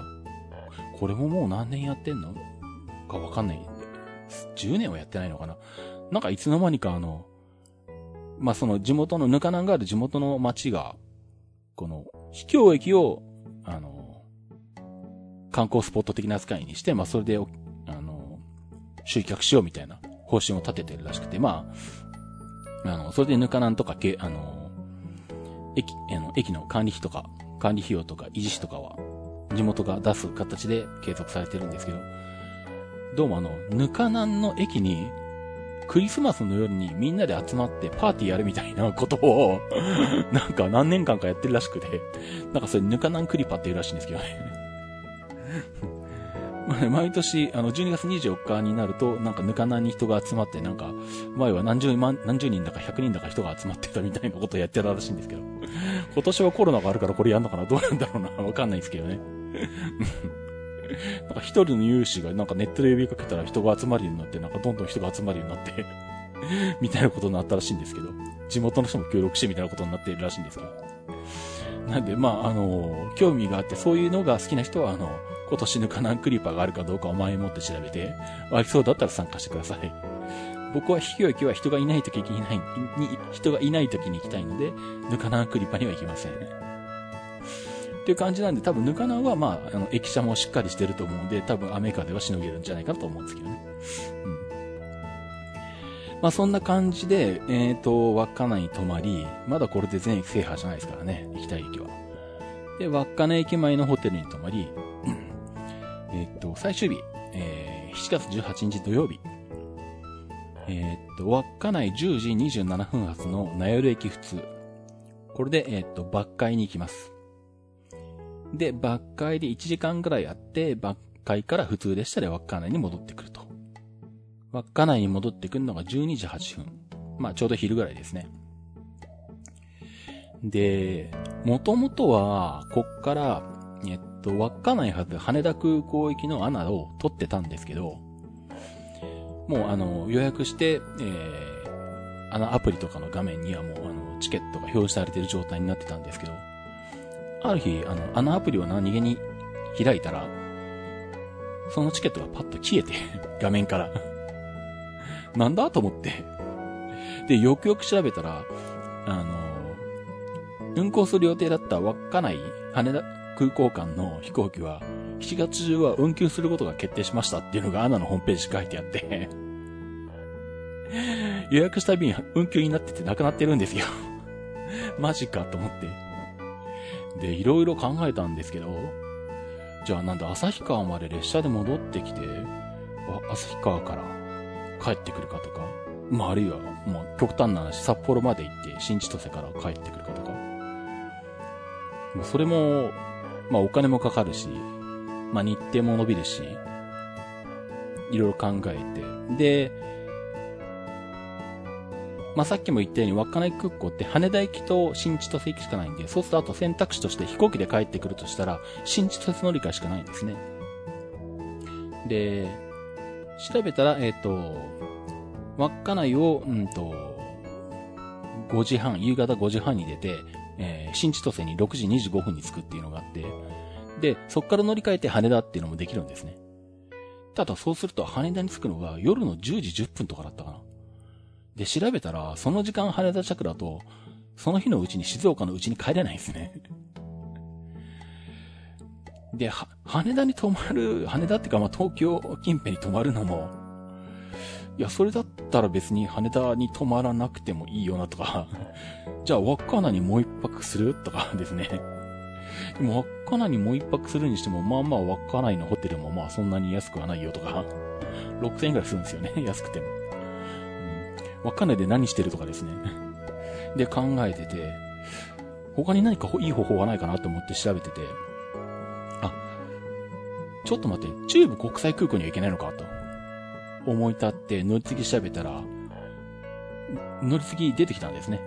これももう何年やってんのかわかんないんで。10年はやってないのかな。なんかいつの間にかまあ、その地元のぬかなんがある地元の町が、この、秘境駅を、観光スポット的な扱いにして、まあ、それで、集客しようみたいな方針を立ててるらしくて、まあ、それでぬかなんとかけ、駅の管理費とか、管理費用とか維持費とかは、地元が出す形で継続されてるんですけど、どうもぬかなんの駅に、クリスマスの夜にみんなで集まってパーティーやるみたいなことをなんか何年間かやってるらしくて、なんかそれぬかなんクリパっていうらしいんですけどね。毎年12月24日になるとなんかぬかなんに人が集まって、なんか前は何十人だか100人だか人が集まってたみたいなことをやってたらしいんですけど、今年はコロナがあるからこれやんのかな、どうなんだろうな、わかんないですけどね。なんか一人の有志がなんかネットで呼びかけたら人が集まるようになって、なんかどんどん人が集まるようになってみたいなことになったらしいんですけど、地元の人も協力してみたいなことになっているらしいんですけど、なんでまあ興味があってそういうのが好きな人は今年ぬかなんクリーパーがあるかどうかを前もって調べて、ありそうだったら参加してください。僕は秘境駅は人がいない時に行きたいので、ぬかなんクリーパーには行きません。っていう感じなんで、多分ぬかなんはまあ駅舎もしっかりしてると思うんで、多分雨風はしのげるんじゃないかなと思うんですけどね。うん。まあそんな感じで稚内に泊まり、まだこれで全駅制覇じゃないですからね、行きたい駅は。で稚内駅前のホテルに泊まり、最終日、7月18日土曜日、稚内10時27分発の名寄駅普通。これで抜海に行きます。で、抜海で1時間ぐらいあって、抜海から普通列車で稚内に戻ってくると。稚内に戻ってくるのが12時8分。まあ、ちょうど昼ぐらいですね。で、もともとは、こっから、稚内発羽田空港行きのANAを取ってたんですけど、もう予約して、アプリとかの画面にはもうチケットが表示されている状態になってたんですけど、ある日、アプリを何気に開いたら、そのチケットがパッと消えて、画面から。なんだと思って。で、よくよく調べたら、運行する予定だった稚内羽田空港間の飛行機は、7月中は運休することが決定しましたっていうのがANAのホームページに書いてあって、予約した便運休になっててなくなってるんですよ。マジかと思って。で、いろいろ考えたんですけど、じゃあなんだ、旭川まで列車で戻ってきて、旭川から帰ってくるかとか、まあ、あるいは、まあ、極端な話、札幌まで行って、新千歳から帰ってくるかとか。それも、まあ、お金もかかるし、まあ、日程も伸びるし、いろいろ考えて。で、まあ、さっきも言ったように、稚内空港って羽田行きと新千歳行きしかないんで、そうするとあと選択肢として飛行機で帰ってくるとしたら、新千歳乗り換えしかないんですね。で、調べたら、稚内を、夕方5時半に出て、新千歳に6時25分に着くっていうのがあって、で、そっから乗り換えて羽田っていうのもできるんですね。ただそうすると羽田に着くのが夜の10時10分とかだったかな。で、調べたら、その時間羽田着だと、その日のうちに静岡のうちに帰れないんですね。で、羽田ってか、まあ、東京近辺に泊まるのも、いや、それだったら別に羽田に泊まらなくてもいいよなとか、じゃあ、稚内にもう一泊するとかですね。でも、稚内にもう一泊するにしても、まあまあ、稚内のホテルもまあ、そんなに安くはないよとか、6000円ぐらいするんですよね、安くても。稚内で何してるとかですね。で、考えてて、他に何かいい方法はないかなと思って調べてて、あ、ちょっと待って、中部国際空港には行けないのかと思い立って乗り継ぎ調べたら、乗り継ぎ出てきたんですね。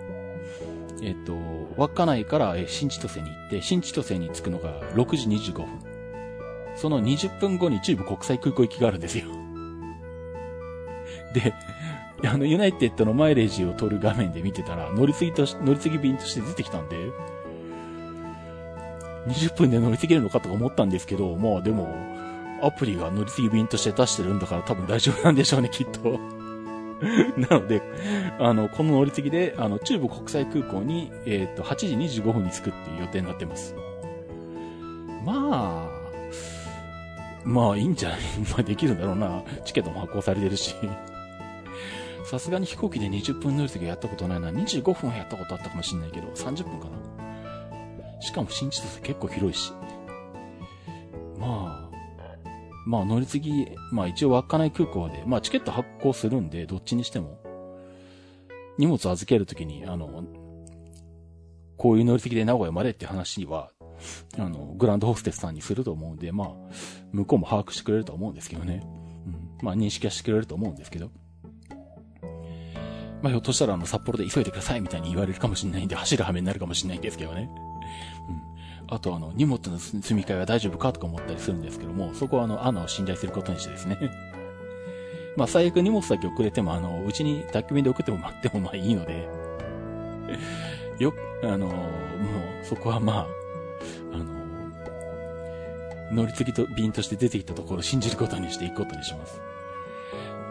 稚内から新千歳に行って、新千歳に着くのが6時25分。その20分後に中部国際空港行きがあるんですよ。で、ユナイテッドのマイレージを取る画面で見てたら、乗り継ぎ便として出てきたんで、20分で乗り継げるのかとか思ったんですけど、まあでも、アプリが乗り継ぎ便として出してるんだから多分大丈夫なんでしょうね、きっと。なので、この乗り継ぎで、中部国際空港に、8時25分に着くっていう予定になってます。まあ、いいんじゃない？まあ、できるんだろうな。チケットも発行されてるし。さすがに飛行機で20分乗り継ぎやったことないな。25分はやったことあったかもしれないけど、30分かな。しかも新千歳結構広いし。まあ乗り継ぎ、まあ一応稚内空港で、まあチケット発行するんで、どっちにしても。荷物預けるときに、こういう乗り継ぎで名古屋までって話は、グランドホステスさんにすると思うんで、まあ、向こうも把握してくれると思うんですけどね。うん、まあ認識はしてくれると思うんですけど。まあ、ひょっとしたら札幌で急いでくださいみたいに言われるかもしれないんで、走る羽目になるかもしれないんですけどね。うん。あと荷物の積み替えは大丈夫かとか思ったりするんですけども、そこはANAを信頼することにしてですね。まあ、最悪荷物だけ送れても、うちに宅急便で送っても待ってもまあいいので、もう、そこはまあ、乗り継ぎと便として出てきたところを信じることにしていくことにします。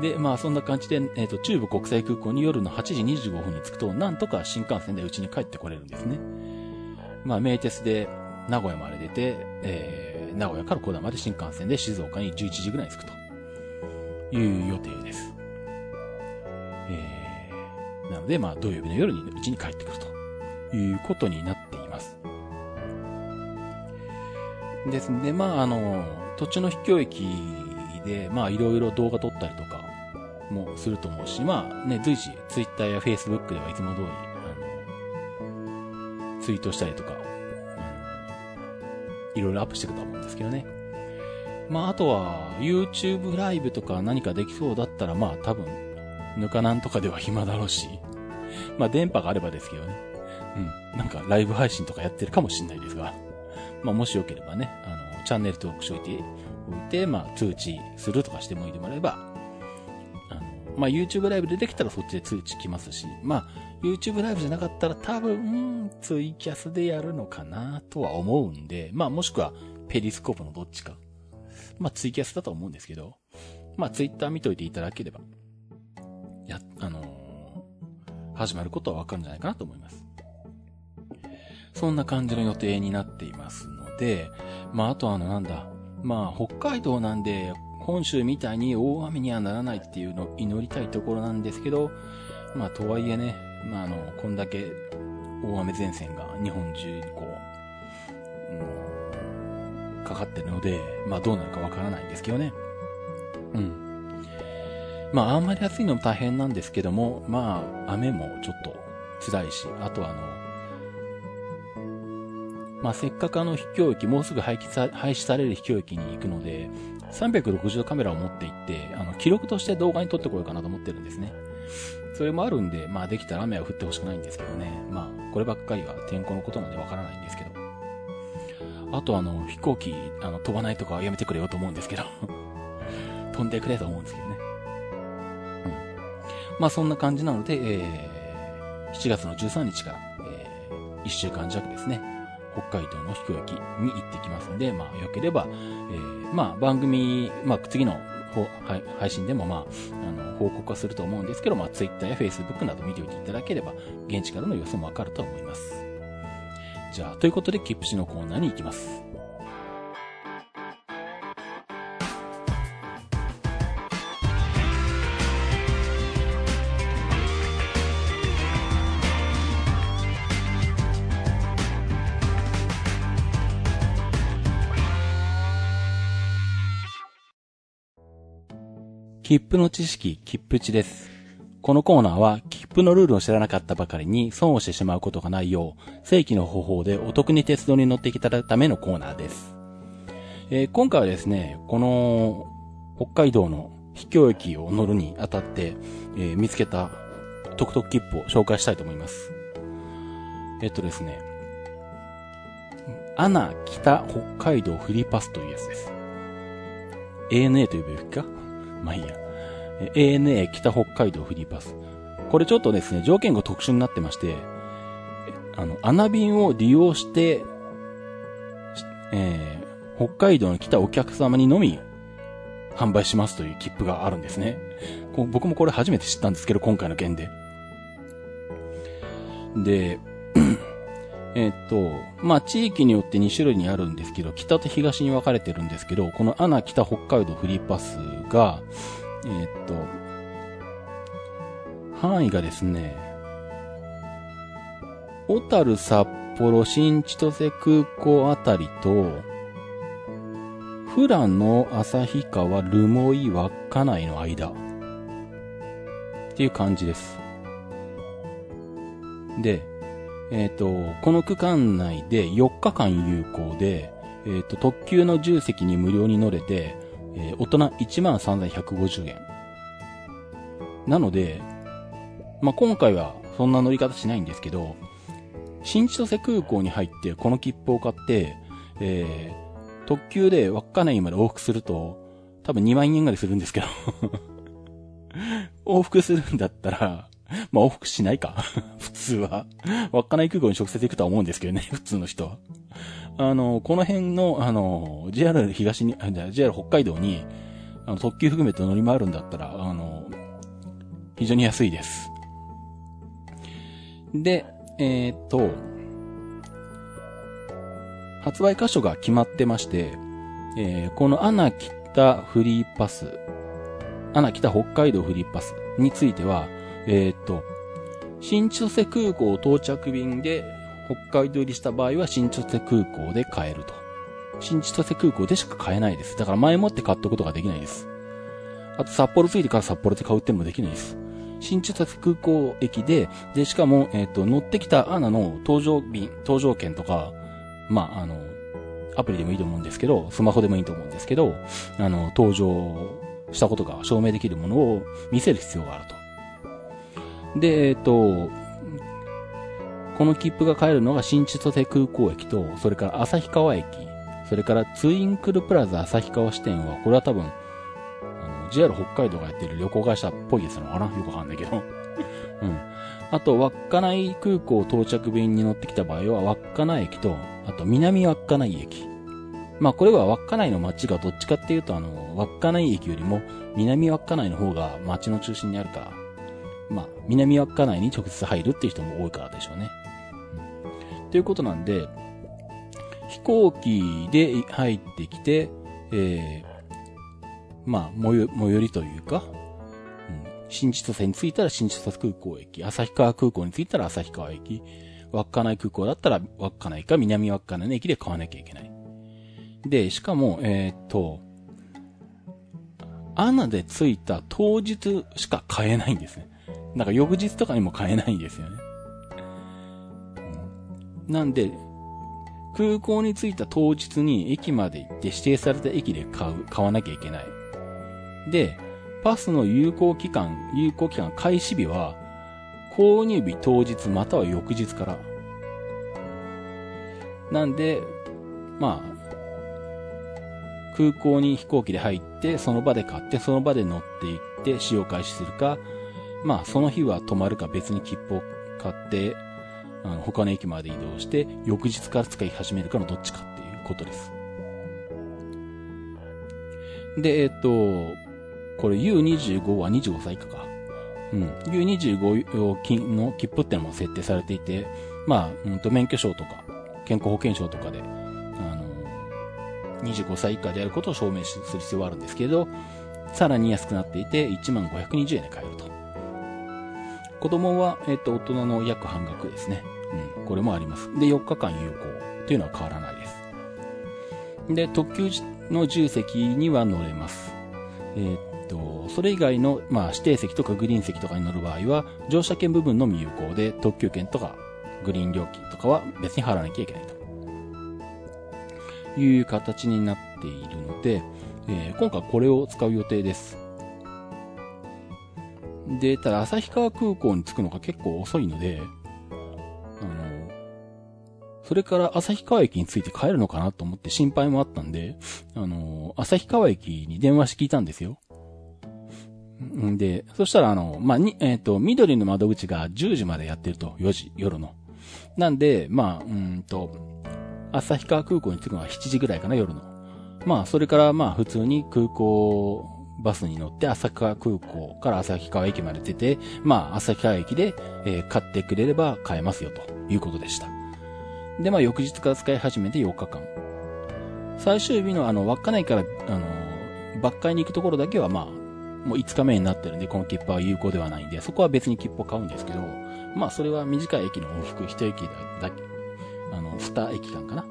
で、まあそんな感じで、中部国際空港に夜の8時25分に着くと、なんとか新幹線でうちに帰ってこれるんですね。まあ名鉄で名古屋まで出て、名古屋から小田まで新幹線で静岡に11時ぐらいに着くという予定です。なので、まあ土曜日の夜にうちに帰ってくるということになっています。ですね、まあ途中の秘境駅で、まあいろいろ動画撮ったりとか、もすると思うし、まあね、随時、ツイッターやフェイスブックではいつも通り、ツイートしたりとか、いろいろアップしていくと思うんですけどね。まああとは、YouTube ライブとか何かできそうだったら、まあ多分、ぬかなんとかでは暇だろうし、まあ電波があればですけどね。うん。なんかライブ配信とかやってるかもしれないですが、まあもしよければね、チャンネル登録しておいて、まあ、通知するとかしてもいいでもあれば、まあ、YouTube ライブでできたらそっちで通知来ますし、まあ、YouTube ライブじゃなかったら多分、ツイキャスでやるのかなとは思うんで、まあ、もしくは、ペリスコープのどっちか。まあ、ツイキャスだと思うんですけど、まあ、Twitter 見といていただければ、始まることはわかるんじゃないかなと思います。そんな感じの予定になっていますので、まあ、あとなんだ、まあ、北海道なんで、本州みたいに大雨にはならないっていうのを祈りたいところなんですけど、まあ、とはいえね、まあ、こんだけ大雨前線が日本中にこう、かかってるので、まあどうなるかわからないんですけどね。うん。まああんまり暑いのも大変なんですけども、まあ雨もちょっと辛いし、あとはまあせっかく秘境域、もうすぐ廃止される秘境域に行くので、360度カメラを持って行って、記録として動画に撮ってこようかなと思ってるんですね。それもあるんで、まあできたら雨は降ってほしくないんですけどね。まあ、こればっかりは天候のことなんでわからないんですけど。あと飛行機、飛ばないとかはやめてくれよと思うんですけど。飛んでくれと思うんですけどね。うん。まあそんな感じなので、7月の13日から、1週間弱ですね。北海道の秘境駅に行ってきますので、まあ、よければ、まあ、番組、まあ、次の配信でも、まあ、報告はすると思うんですけど、まあ、Twitter や Facebook など見ておいていただければ、現地からの様子もわかると思います。じゃあ、ということで、きっぷしのコーナーに行きます。切符の知識、切符値です。このコーナーは、切符のルールを知らなかったばかりに損をしてしまうことがないよう、正規の方法でお得に鉄道に乗っていただくためのコーナーです。今回はですね、この北海道の秘境駅を乗るにあたって、見つけた特特切符を紹介したいと思います。ですね、ANA 北北海道フリーパスというやつです。ANA というべきか？まあいいや。ANA 北北海道フリーパス。これちょっとですね、条件が特殊になってまして、ANA便を利用して、北海道に来たお客様にのみ販売しますという切符があるんですね。僕もこれ初めて知ったんですけど、今回の件で。で、まあ、地域によって2種類にあるんですけど、北と東に分かれてるんですけど、このANA北北海道フリーパスが、範囲がですね、小樽、札幌、新千歳空港あたりと、富良野、旭川、留萌、稚内の間。っていう感じです。で、この区間内で4日間有効で、特急の10席に無料に乗れて、大人 13,150 円。なので、まあ、今回はそんな乗り方しないんですけど、新千歳空港に入ってこの切符を買って、特急で稚内まで往復すると、多分2万円ぐらいするんですけど。往復するんだったら、まあ、往復しないか。普通は。稚内空港に直接行くとは思うんですけどね、普通の人は。この辺の、JR 東に、JR 北海道に、特急含めて乗り回るんだったら、非常に安いです。で、発売箇所が決まってまして、このANA北フリーパス、ANA北北海道フリーパスについては、新千歳空港到着便で北海道入りした場合は新千歳空港で買えると。新千歳空港でしか買えないです。だから前もって買っとくことができないです。あと札幌着いてから札幌で買うってもできないです。新千歳空港駅で、しかも、乗ってきたANAの搭乗券とか、まあ、アプリでもいいと思うんですけど、スマホでもいいと思うんですけど、搭乗したことが証明できるものを見せる必要があると。で、この切符が買えるのが新千歳空港駅と、それから旭川駅、それからツインクルプラザ旭川支店は、これは多分、JR 北海道がやってる旅行会社っぽいやつなのかな？よくわかんないけど。うん。あと、稚内空港到着便に乗ってきた場合は、稚内駅と、あと、南稚内駅。まあ、これは稚内の街がどっちかっていうと、稚内駅よりも、南稚内の方が街の中心にあるから、まあ、南稚内に直接入るっていう人も多いからでしょうね。ということなんで、飛行機で入ってきて、まあ、最寄りというか、新千歳に着いたら新千歳空港駅、旭川空港に着いたら旭川駅、稚内空港だったら稚内か南稚内の駅で買わなきゃいけない。で、しかも、ANA で着いた当日しか買えないんですね。だから翌日とかにも買えないんですよね。なんで、空港に着いた当日に駅まで行って指定された駅で買わなきゃいけない。で、パスの有効期間開始日は、購入日当日または翌日から。なんで、まあ、空港に飛行機で入って、その場で買って、その場で乗って行って、使用開始するか、まあ、その日は泊まるか別に切符を買って、他の駅まで移動して、翌日から使い始めるかのどっちかっていうことです。で、これ U25 は25歳以下か。うん。U25 用金の切符ってのも設定されていて、まあ、免許証とか、健康保険証とかで、25歳以下であることを証明する必要はあるんですけど、さらに安くなっていて、15,520 円で買えると。子供は、大人の約半額ですね。うん、これもあります。で、4日間有効というのは変わらないです。で、特急の自由席には乗れます。それ以外の、まあ、指定席とかグリーン席とかに乗る場合は、乗車券部分のみ有効で、特急券とかグリーン料金とかは別に払わなきゃいけないと。いう形になっているので、今回これを使う予定です。で、ただ旭川空港に着くのが結構遅いので、それから旭川駅に着いて帰るのかなと思って心配もあったんで、旭川駅に電話して聞いたんですよ。んで、そしたらまあ、緑の窓口が10時までやってると、4時、夜の。なんで、まあ、旭川空港に着くのは7時ぐらいかな、夜の。まあ、それからまあ、普通に空港バスに乗って、旭川空港から旭川駅まで出て、まあ、旭川駅で、買ってくれれば買えますよ、ということでした。で、まあ、翌日から使い始めて4日間。最終日の稚内から、抜海に行くところだけはまあ、もう5日目になってるんで、この切符は有効ではないんで、そこは別に切符を買うんですけど、まあ、それは短い駅の往復1駅だけ。2駅間かな、うん、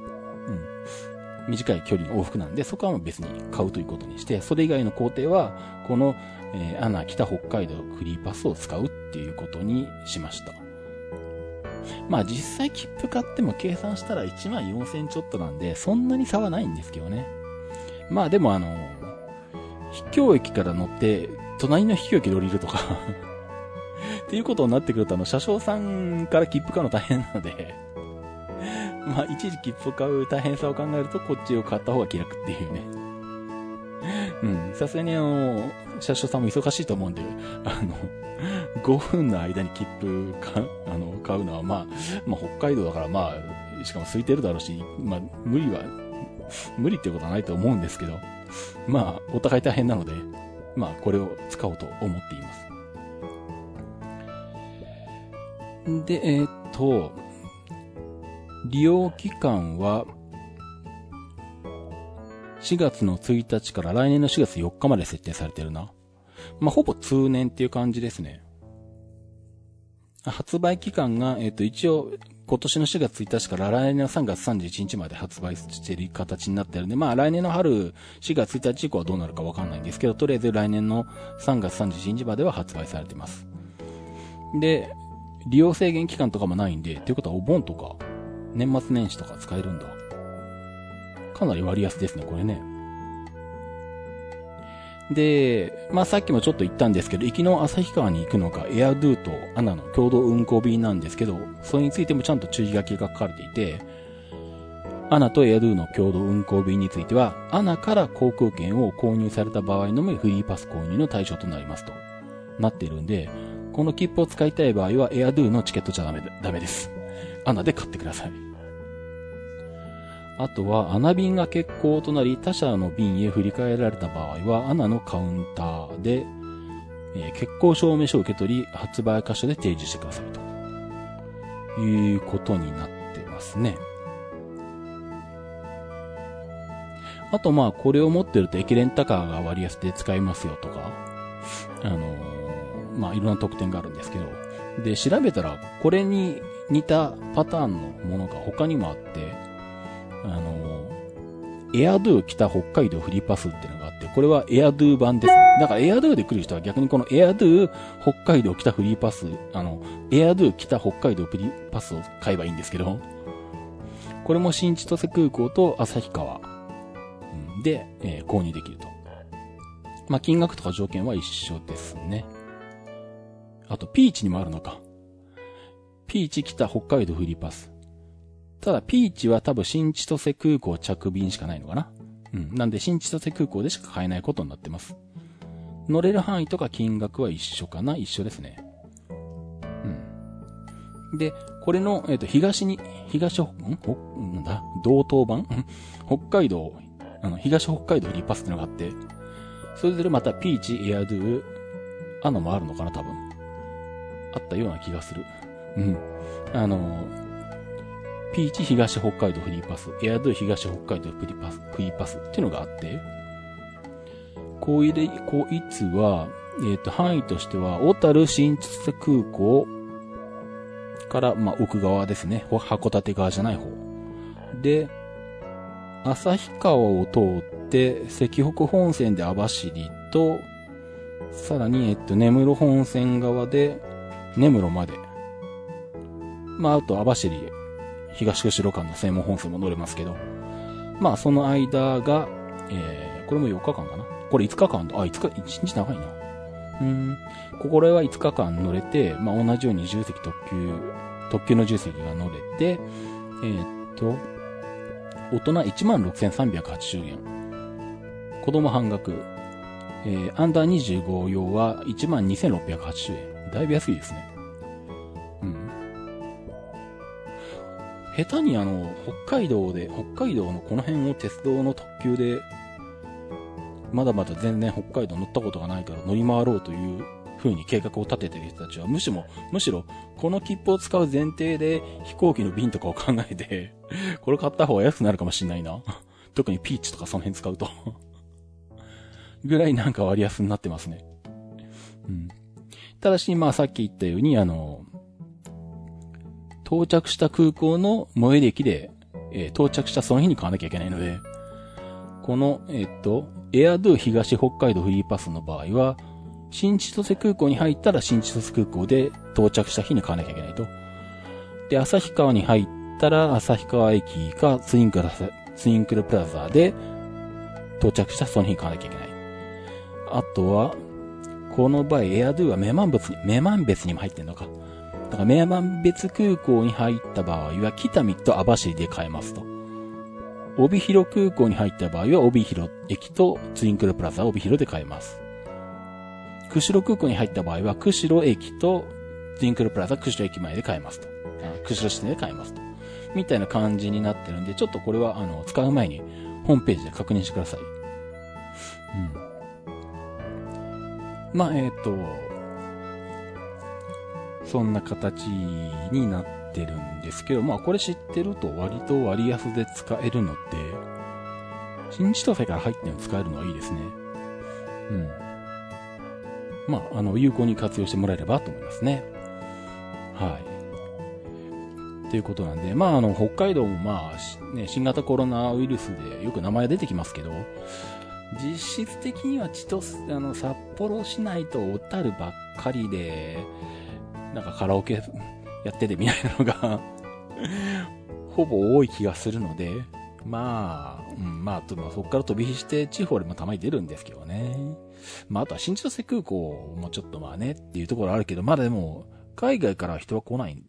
短い距離の往復なんで、そこは別に買うということにして、それ以外の行程は、この、ANA 北北海道フリーパスを使うっていうことにしました。まあ実際切符買っても計算したら14,000ちょっとなんで、そんなに差はないんですけどね。まあでも秘境駅から乗って、隣の秘境駅で降りるとか、っていうことになってくると、車掌さんから切符買うの大変なので、まあ、一時切符を買う大変さを考えると、こっちを買った方が気楽っていうね。うん。さすがに車掌さんも忙しいと思うんで、5分の間に切符買うのは、まあ、北海道だから、まあ、しかも空いてるだろうし、まあ、無理ってことはないと思うんですけど、まあ、お互い大変なので、まあ、これを使おうと思っています。で、利用期間は4月の1日から来年の4月4日まで設定されてるな。まあ、ほぼ通年っていう感じですね。発売期間が、一応今年の4月1日から来年の3月31日まで発売している形になってるんで、まあ、来年の春4月1日以降はどうなるかわかんないんですけど、とりあえず来年の3月31日までは発売されてます。で、利用制限期間とかもないんで、ということはお盆とか、年末年始とか使えるんだ。かなり割安ですね、これね。で、まあ、さっきもちょっと言ったんですけど、行きの旭川に行くのがエアドゥとANAの共同運行便なんですけど、それについてもちゃんと注意書きが書かれていて、ANAとエアドゥの共同運行便については、ANAから航空券を購入された場合のみフリーパス購入の対象となりますとなっているんで、この切符を使いたい場合はエアドゥのチケットじゃダメです。ANAで買ってください。あとは、ANA便が欠航となり、他社の便へ振り替えられた場合は、ANAのカウンターで、欠航証明書を受け取り、発売箇所で提示してくださいということになってますね。あと、まあ、これを持ってると、駅レンタカーが割安で使えますよとか、まあ、いろんな特典があるんですけど、で調べたらこれに似たパターンのものが他にもあって、エアドゥ来た北海道フリーパスっていうのがあって、これはエアドゥ版ですね。だからエアドゥで来る人は逆にこのエアドゥ北海道来たフリーパス、エアドゥ来た北海道フリーパスを買えばいいんですけど、これも新千歳空港と旭川で、購入できると。まあ、金額とか条件は一緒ですね。あとピーチにもあるのか。ピーチ来た北海道フリーパス。ただピーチは多分新千歳空港着便しかないのかな。うん。なんで新千歳空港でしか買えないことになってます。乗れる範囲とか金額は一緒かな？一緒ですね。うん。で、これの、道東版北海道、東北海道フリーパスってのがあって、それぞれまたピーチ、エアドゥ、ANAもあるのかな多分。あったような気がする。うん。ピーチ東北海道フリーパス、エアドゥ東北海道フリーパスっていうのがあって、こいつは、範囲としては、小樽新千歳空港から、まあ、奥側ですね。函館側じゃない方。で、旭川を通って、石北本線で網走と、さらに、根室本線側で、根室まで。まあ、あと網走、東釧路間の専門本線も乗れますけど。まあ、その間が、これも4日間かな。これ5日間、1日長いな。これは5日間乗れて、まあ、同じように重積特急の重積が乗れて、大人 16,380 円。子供半額。アンダー25用は 12,680 円。だいぶ安いですね。下手に北海道のこの辺を鉄道の特急で、まだまだ全然北海道乗ったことがないから乗り回ろうという風に計画を立てている人たちは、むしろこの切符を使う前提で飛行機の便とかを考えて、これ買った方が安くなるかもしれないな。特にピーチとかその辺使うと。ぐらいなんか割安になってますね。うん。ただし、まあさっき言ったように、到着した空港の最寄り駅で、到着したその日に買わなきゃいけないので、この、エアドゥ東北海道フリーパスの場合は、新千歳空港に入ったら新千歳空港で到着した日に買わなきゃいけないと。で、旭川に入ったら旭川駅かツインクルプラザで到着したその日に買わなきゃいけない。あとは、この場合エアドゥは女満別にも入ってんのか。だから、女満別空港に入った場合は、北見と網走で買えますと。帯広空港に入った場合は、帯広駅とツインクルプラザ帯広で買えます。釧路空港に入った場合は、釧路駅とツインクルプラザ釧路駅前で買えますと。釧路支店で買えますと。みたいな感じになってるんで、ちょっとこれは、使う前にホームページで確認してください。うん。まあ、そんな形になってるんですけど、まあこれ知ってると割と割安で使えるので、新千歳から入っても使えるのはいいですね。うん。まあ、有効に活用してもらえればと思いますね。はい。ということなんで、まあ北海道もまあ、ね、新型コロナウイルスでよく名前出てきますけど、実質的には札幌市内と小樽ばっかりで、なんかカラオケやっててみたいなのがほぼ多い気がするので、まあ、うん、まあそっから飛び火して地方でもたまに出るんですけどね。まああとは新千歳空港もちょっとまあねっていうところあるけど、まだでも海外から人は入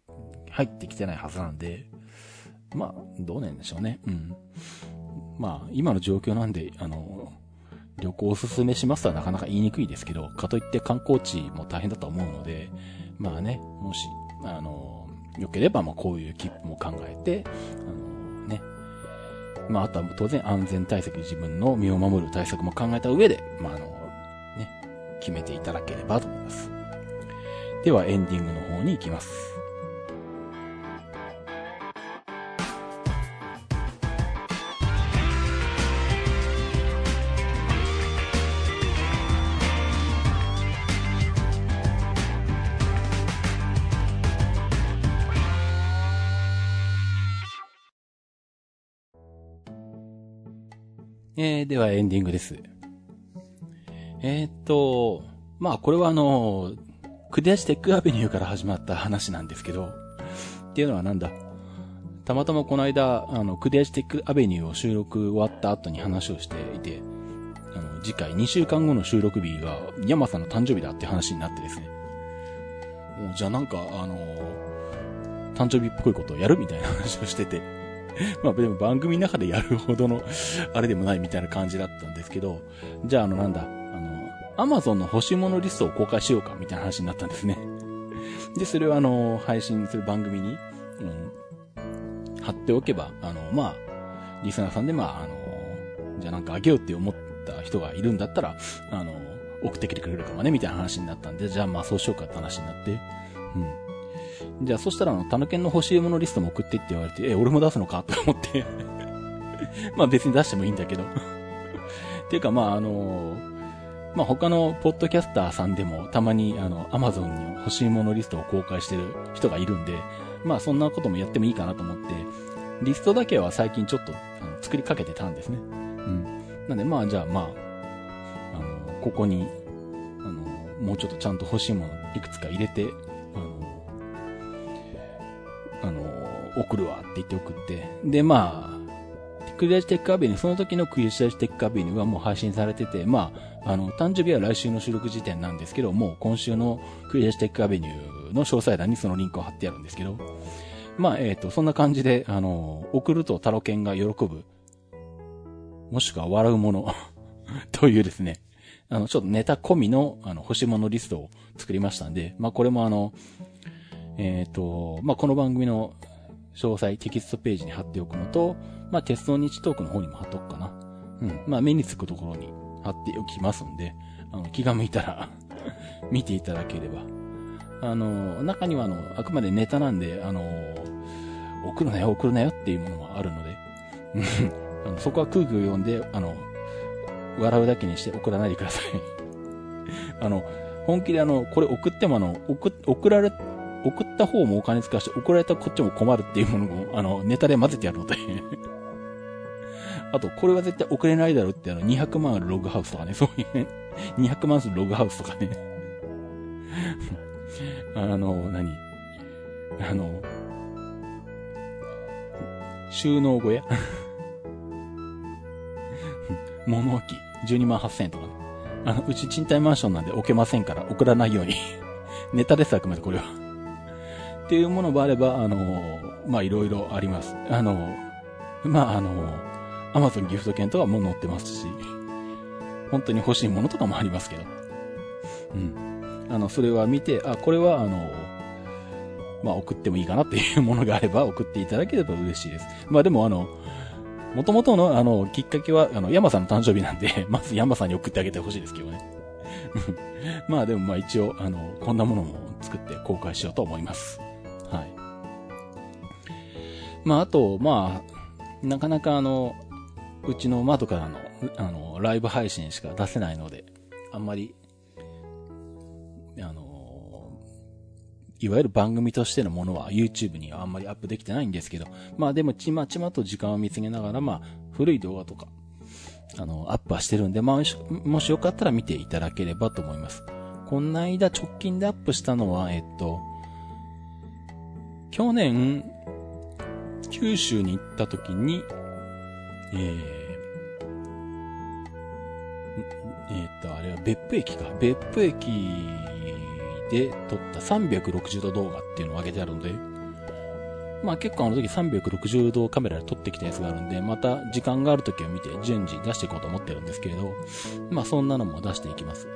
ってきてないはずなんで、まあどうなんでしょうね。うん。まあ今の状況なんで旅行をおすすめしますとはなかなか言いにくいですけど、かといって観光地も大変だと思うので、まあね、もし、良ければ、まあこういう切符も考えて、ね。まああとは当然安全対策、自分の身を守る対策も考えた上で、まあね、決めていただければと思います。ではエンディングの方に行きます。ではエンディングです。まあこれはクデアシテックアベニューから始まった話なんですけど、っていうのはなんだ、たまたまこの間クデアシテックアベニューを収録終わった後に話をしていて、次回2週間後の収録日が山さんの誕生日だって話になってですね、もうじゃあなんか誕生日っぽいことをやるみたいな話をしてて、まあでも番組の中でやるほどのあれでもないみたいな感じだったんですけど、じゃあなんだ、Amazon の欲しいものリストを公開しようかみたいな話になったんですね。で、それを配信する番組に、貼っておけば、まあ、リスナーさんで、まあ、じゃあなんかあげようって思った人がいるんだったら、送ってきてくれるかもね、みたいな話になったんで、じゃあまあそうしようかって話になって、うん。じゃあそしたらタヌケンの欲しいものリストも送ってって言われて、俺も出すのかと思って。まあ別に出してもいいんだけど。っていうかまあまあ、他のポッドキャスターさんでもたまにAmazon に欲しいものリストを公開してる人がいるんで、まあそんなこともやってもいいかなと思って、リストだけは最近ちょっと作りかけてたんですね。うん。なんでまあじゃあまあ、ここに、もうちょっとちゃんと欲しいものいくつか入れて、送るわって言って送って、でまあ、クリアシテックアベニュー、その時のクリアシテックアベニューはもう配信されてて、まあ、誕生日は来週の収録時点なんですけど、もう今週のクリアシテックアベニューの詳細欄にそのリンクを貼ってあるんですけど、まあ、そんな感じで、送るとタロケンが喜ぶ、もしくは笑うもの、というですね、ちょっとネタ込みの、欲しいものリストを作りましたんで、まあ、これもまあ、この番組の詳細テキストページに貼っておくのと、まあ、鉄道日トークの方にも貼っとくかな。うん。まあ、目につくところに貼っておきますんで、気が向いたら、見ていただければ。中にはあくまでネタなんで、送るなよっていうものもあるので、そこは空気を読んで、笑うだけにして送らないでください。本気でこれ送っても送った方もお金使うし、送られたこっちも困るっていうものを、ネタで混ぜてやるので。あと、これは絶対送れないだろうって、200万あるログハウスとかね、そういうね、200万するログハウスとかね。収納小屋物置、12万8000円とかね。うち賃貸マンションなんで置けませんから、送らないように。ネタです、あくまでこれは。っていうものもあれば、まあ、いろいろあります。まあ、Amazon ギフト券とかも載ってますし、本当に欲しいものとかもありますけど。うん。それは見て、あ、これは、まあ、送ってもいいかなっていうものがあれば送っていただければ嬉しいです。まあ、でも元々の、きっかけは、山さんの誕生日なんで、まず山さんに送ってあげてほしいですけどね。まあ、でもまあ、一応、こんなものも作って公開しようと思います。はい。まあ、あと、まあ、なかなかうちの窓からの、ライブ配信しか出せないので、あんまり、いわゆる番組としてのものは YouTube にはあんまりアップできてないんですけど、まあでもちまちまと時間を見つけながら、まあ、古い動画とか、アップはしてるんで、まあ、もしよかったら見ていただければと思います。この間直近でアップしたのは、去年、九州に行った時に、あれは別府駅か。別府駅で撮った360度動画っていうのを上げてあるので、まあ結構時360度カメラで撮ってきたやつがあるんで、また時間がある時を見て順次出していこうと思ってるんですけれど、まあそんなのも出していきます。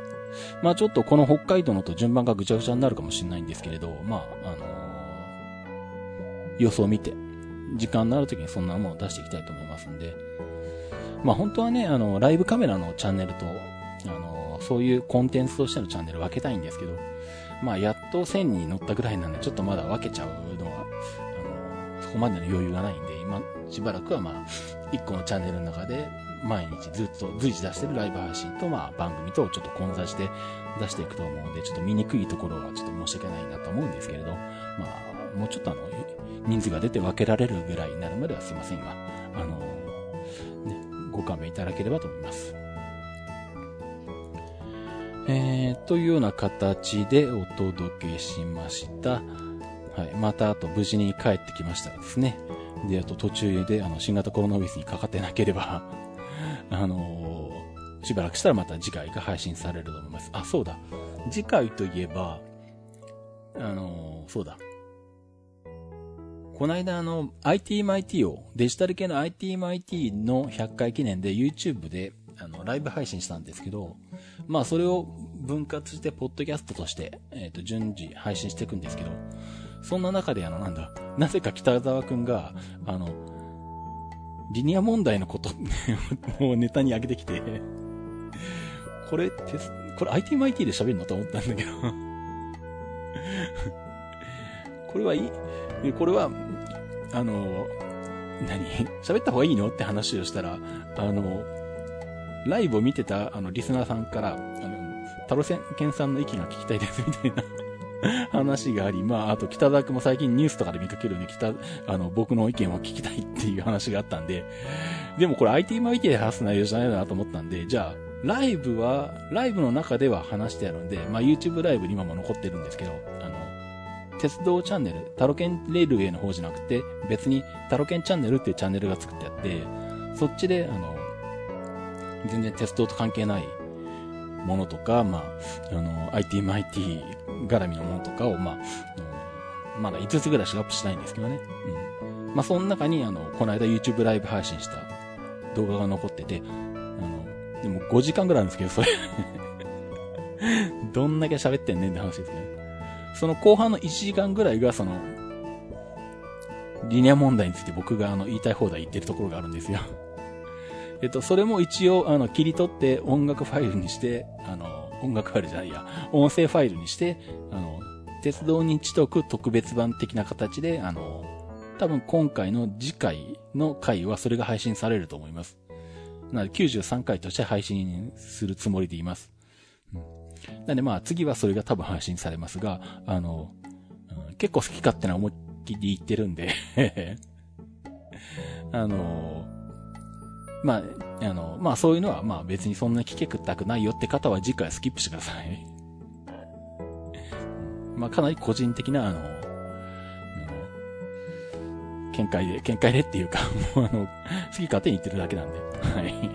まあちょっとこの北海道のと順番がぐちゃぐちゃになるかもしれないんですけれど、まあ予想を見て、時間のある時にそんなものを出していきたいと思いますんで、まあ本当はね、ライブカメラのチャンネルと、そういうコンテンツとしてのチャンネル分けたいんですけど、まあやっと線に乗ったぐらいなんで、ちょっとまだ分けちゃうのは、そこまでの余裕がないんで、今、しばらくはまあ、一個のチャンネルの中で、毎日ずっと随時出してるライブ配信と、まあ番組とちょっと混在して出していくと思うんで、ちょっと見にくいところはちょっと申し訳ないなと思うんですけれど、まあ、もうちょっと人数が出て分けられるぐらいになるまではすいませんが、ね、ご加盟いただければと思います。というような形でお届けしました。はい。また、あと、無事に帰ってきましたらですね。で、あと、途中で、新型コロナウイルスにかかってなければ、しばらくしたらまた次回が配信されると思います。あ、そうだ。次回といえば、そうだ。この間IT マイティを、デジタル系の IT マイティの100回記念で YouTube でライブ配信したんですけど、まあそれを分割してポッドキャストとして、順次配信していくんですけど、そんな中でなぜか北沢くんが、リニア問題のことをネタに上げてきて、これ IT マイティで喋るのと思ったんだけど、これは、喋った方がいいのって話をしたら、ライブを見てた、リスナーさんから、タロセンケンさんの意見が聞きたいです、みたいな話があり、まあ、あと、北沢くんも最近ニュースとかで見かけるね、僕の意見を聞きたいっていう話があったんで、でもこれ IT マイティで話す内容じゃないなと思ったんで、じゃあ、ライブの中では話してあるんで、まあ、YouTube ライブに今も残ってるんですけど、鉄道チャンネル、タロケンレールウェイの方じゃなくて、別にタロケンチャンネルっていうチャンネルが作ってあって、そっちで、全然鉄道と関係ないものとか、まあ、IT マイティ絡みのものとかを、まあ、まだ5つぐらいしかアップしないんですけどね。うん。まあ、その中に、この間 YouTube ライブ配信した動画が残ってて、でも5時間ぐらいあるんですけど、それ。どんだけ喋ってんねんって話ですね。その後半の1時間ぐらいがその、リニア問題について僕が言いたい放題言ってるところがあるんですよ。それも一応切り取って音楽ファイルにして、音楽ファイルじゃないや、音声ファイルにして、鉄道に知得特別版的な形で、多分今回の次回の回はそれが配信されると思います。なので93回として配信するつもりでいます。うんなんでまあ次はそれが多分配信されますが、結構好き勝手な思いっきり言ってるんで、まあそういうのはまあ別にそんな聞けくったくないよって方は次回スキップしてください。まあかなり個人的な見解でっていうかもう好き勝手に言ってるだけなんで、はい。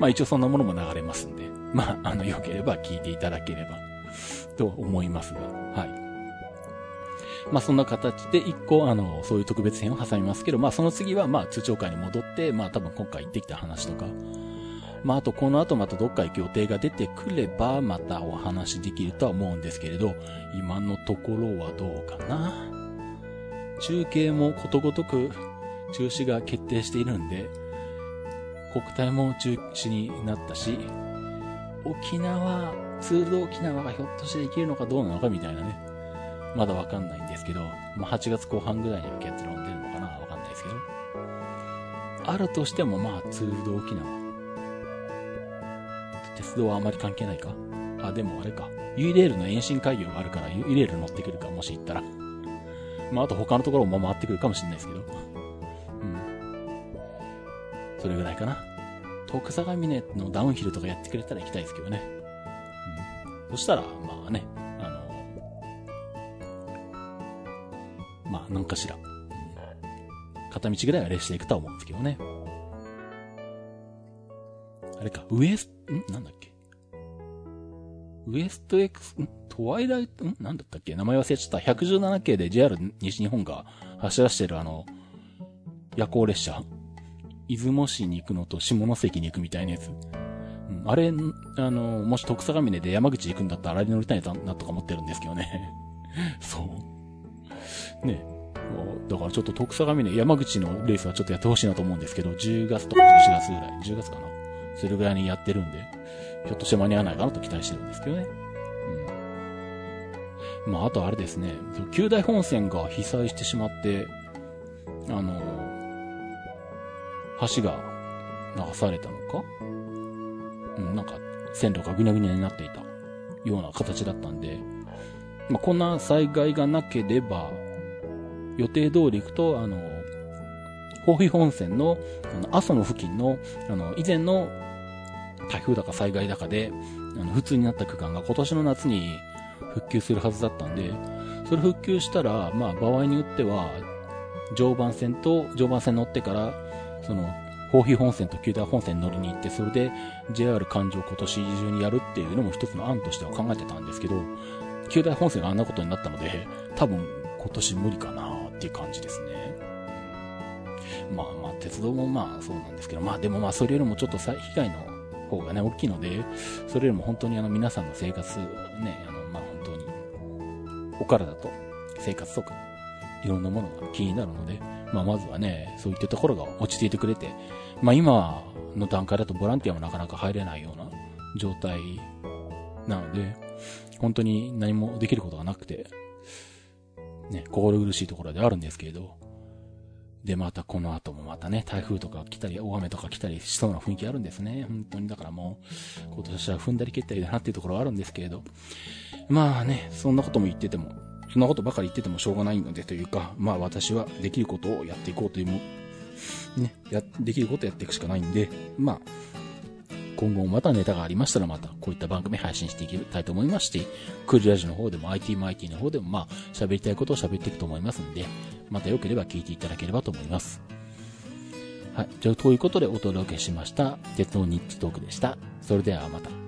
まあ一応そんなものも流れますんで、まあ良ければ聞いていただければと思いますが、はい。まあそんな形で一個そういう特別編を挟みますけど、まあその次はまあ通常会に戻って、まあ多分今回行ってきた話とか、まああとこの後またどっか行く予定が出てくればまたお話できるとは思うんですけれど、今のところはどうかな。中継もことごとく中止が決定しているんで。国体も中止になったし、ツールド沖縄がひょっとしてできるのかどうなのかみたいなね。まだわかんないんですけど、まあ、8月後半ぐらいには結論出るのかなわかんないですけど。あるとしてもまあ、ツールド沖縄。鉄道はあまり関係ないか。あ、でもあれか。U レールの延伸会議があるから、U レール乗ってくるか、もし行ったら。まあ、あと他のところも回ってくるかもしれないですけど。それぐらいかな。徳坂峰のダウンヒルとかやってくれたら行きたいですけどね。うん、そしたら、まあね、まあ、なんかしら、片道ぐらいはレースしていくとは思うんですけどね。あれか、なんだっけウエストエクス、トワイライト、なんだったっけ名前忘れちゃった。117系で JR 西日本が走らせてる夜行列車。出雲市に行くのと下関に行くみたいなやつ。うん、あれ、もし徳坂峰で山口行くんだったらあれに乗りたいなとか思ってるんですけどね。そう。ね。だからちょっと徳坂峰、山口のレースはちょっとやってほしいなと思うんですけど、10月とか11月ぐらい、10月かな。それぐらいにやってるんで、ひょっとして間に合わないかなと期待してるんですけどね。うん。まあ、あとあれですね、九大本線が被災してしまって、橋が流されたのか、うん、なんか線路がぐにゃぐにゃになっていたような形だったんで、まあ、こんな災害がなければ予定通り行くと豊肥本線の阿蘇の付近の、以前の台風だか災害だかで、不通になった区間が今年の夏に復旧するはずだったんで、それ復旧したら、まあ、場合によっては、常磐線乗ってから、豊肥本線と九段本線乗りに行って、それで JR 環状今年中にやるっていうのも一つの案としては考えてたんですけど、九段本線があんなことになったので、多分今年無理かなっていう感じですね。まあまあ、鉄道もまあそうなんですけど、まあでもまあそれよりもちょっと被害の方がね、大きいので、それよりも本当に皆さんの生活、ね、まあ本当に、お体と生活とか、いろんなものが気になるので、まあまずはね、そういったところが落ち着いてくれて、まあ今の段階だとボランティアもなかなか入れないような状態なので、本当に何もできることがなくて、ね、心苦しいところであるんですけれど、でまたこの後もまたね、台風とか来たり大雨とか来たりしそうな雰囲気あるんですね。本当にだからもう今年は踏んだり蹴ったりだなっていうところはあるんですけれど、まあね、そんなことばかり言っててもしょうがないのでというか、まあ私はできることをやっていこうというも、ね、できることをやっていくしかないんで、まあ、今後もまたネタがありましたらまたこういった番組配信していきたいと思いまして、クリラジの方でも IT マイティの方でもまあ喋りたいことを喋っていくと思いますんで、また良ければ聞いていただければと思います。はい、じゃあということでお届けしました鉄道ニッチトークでした。それではまた。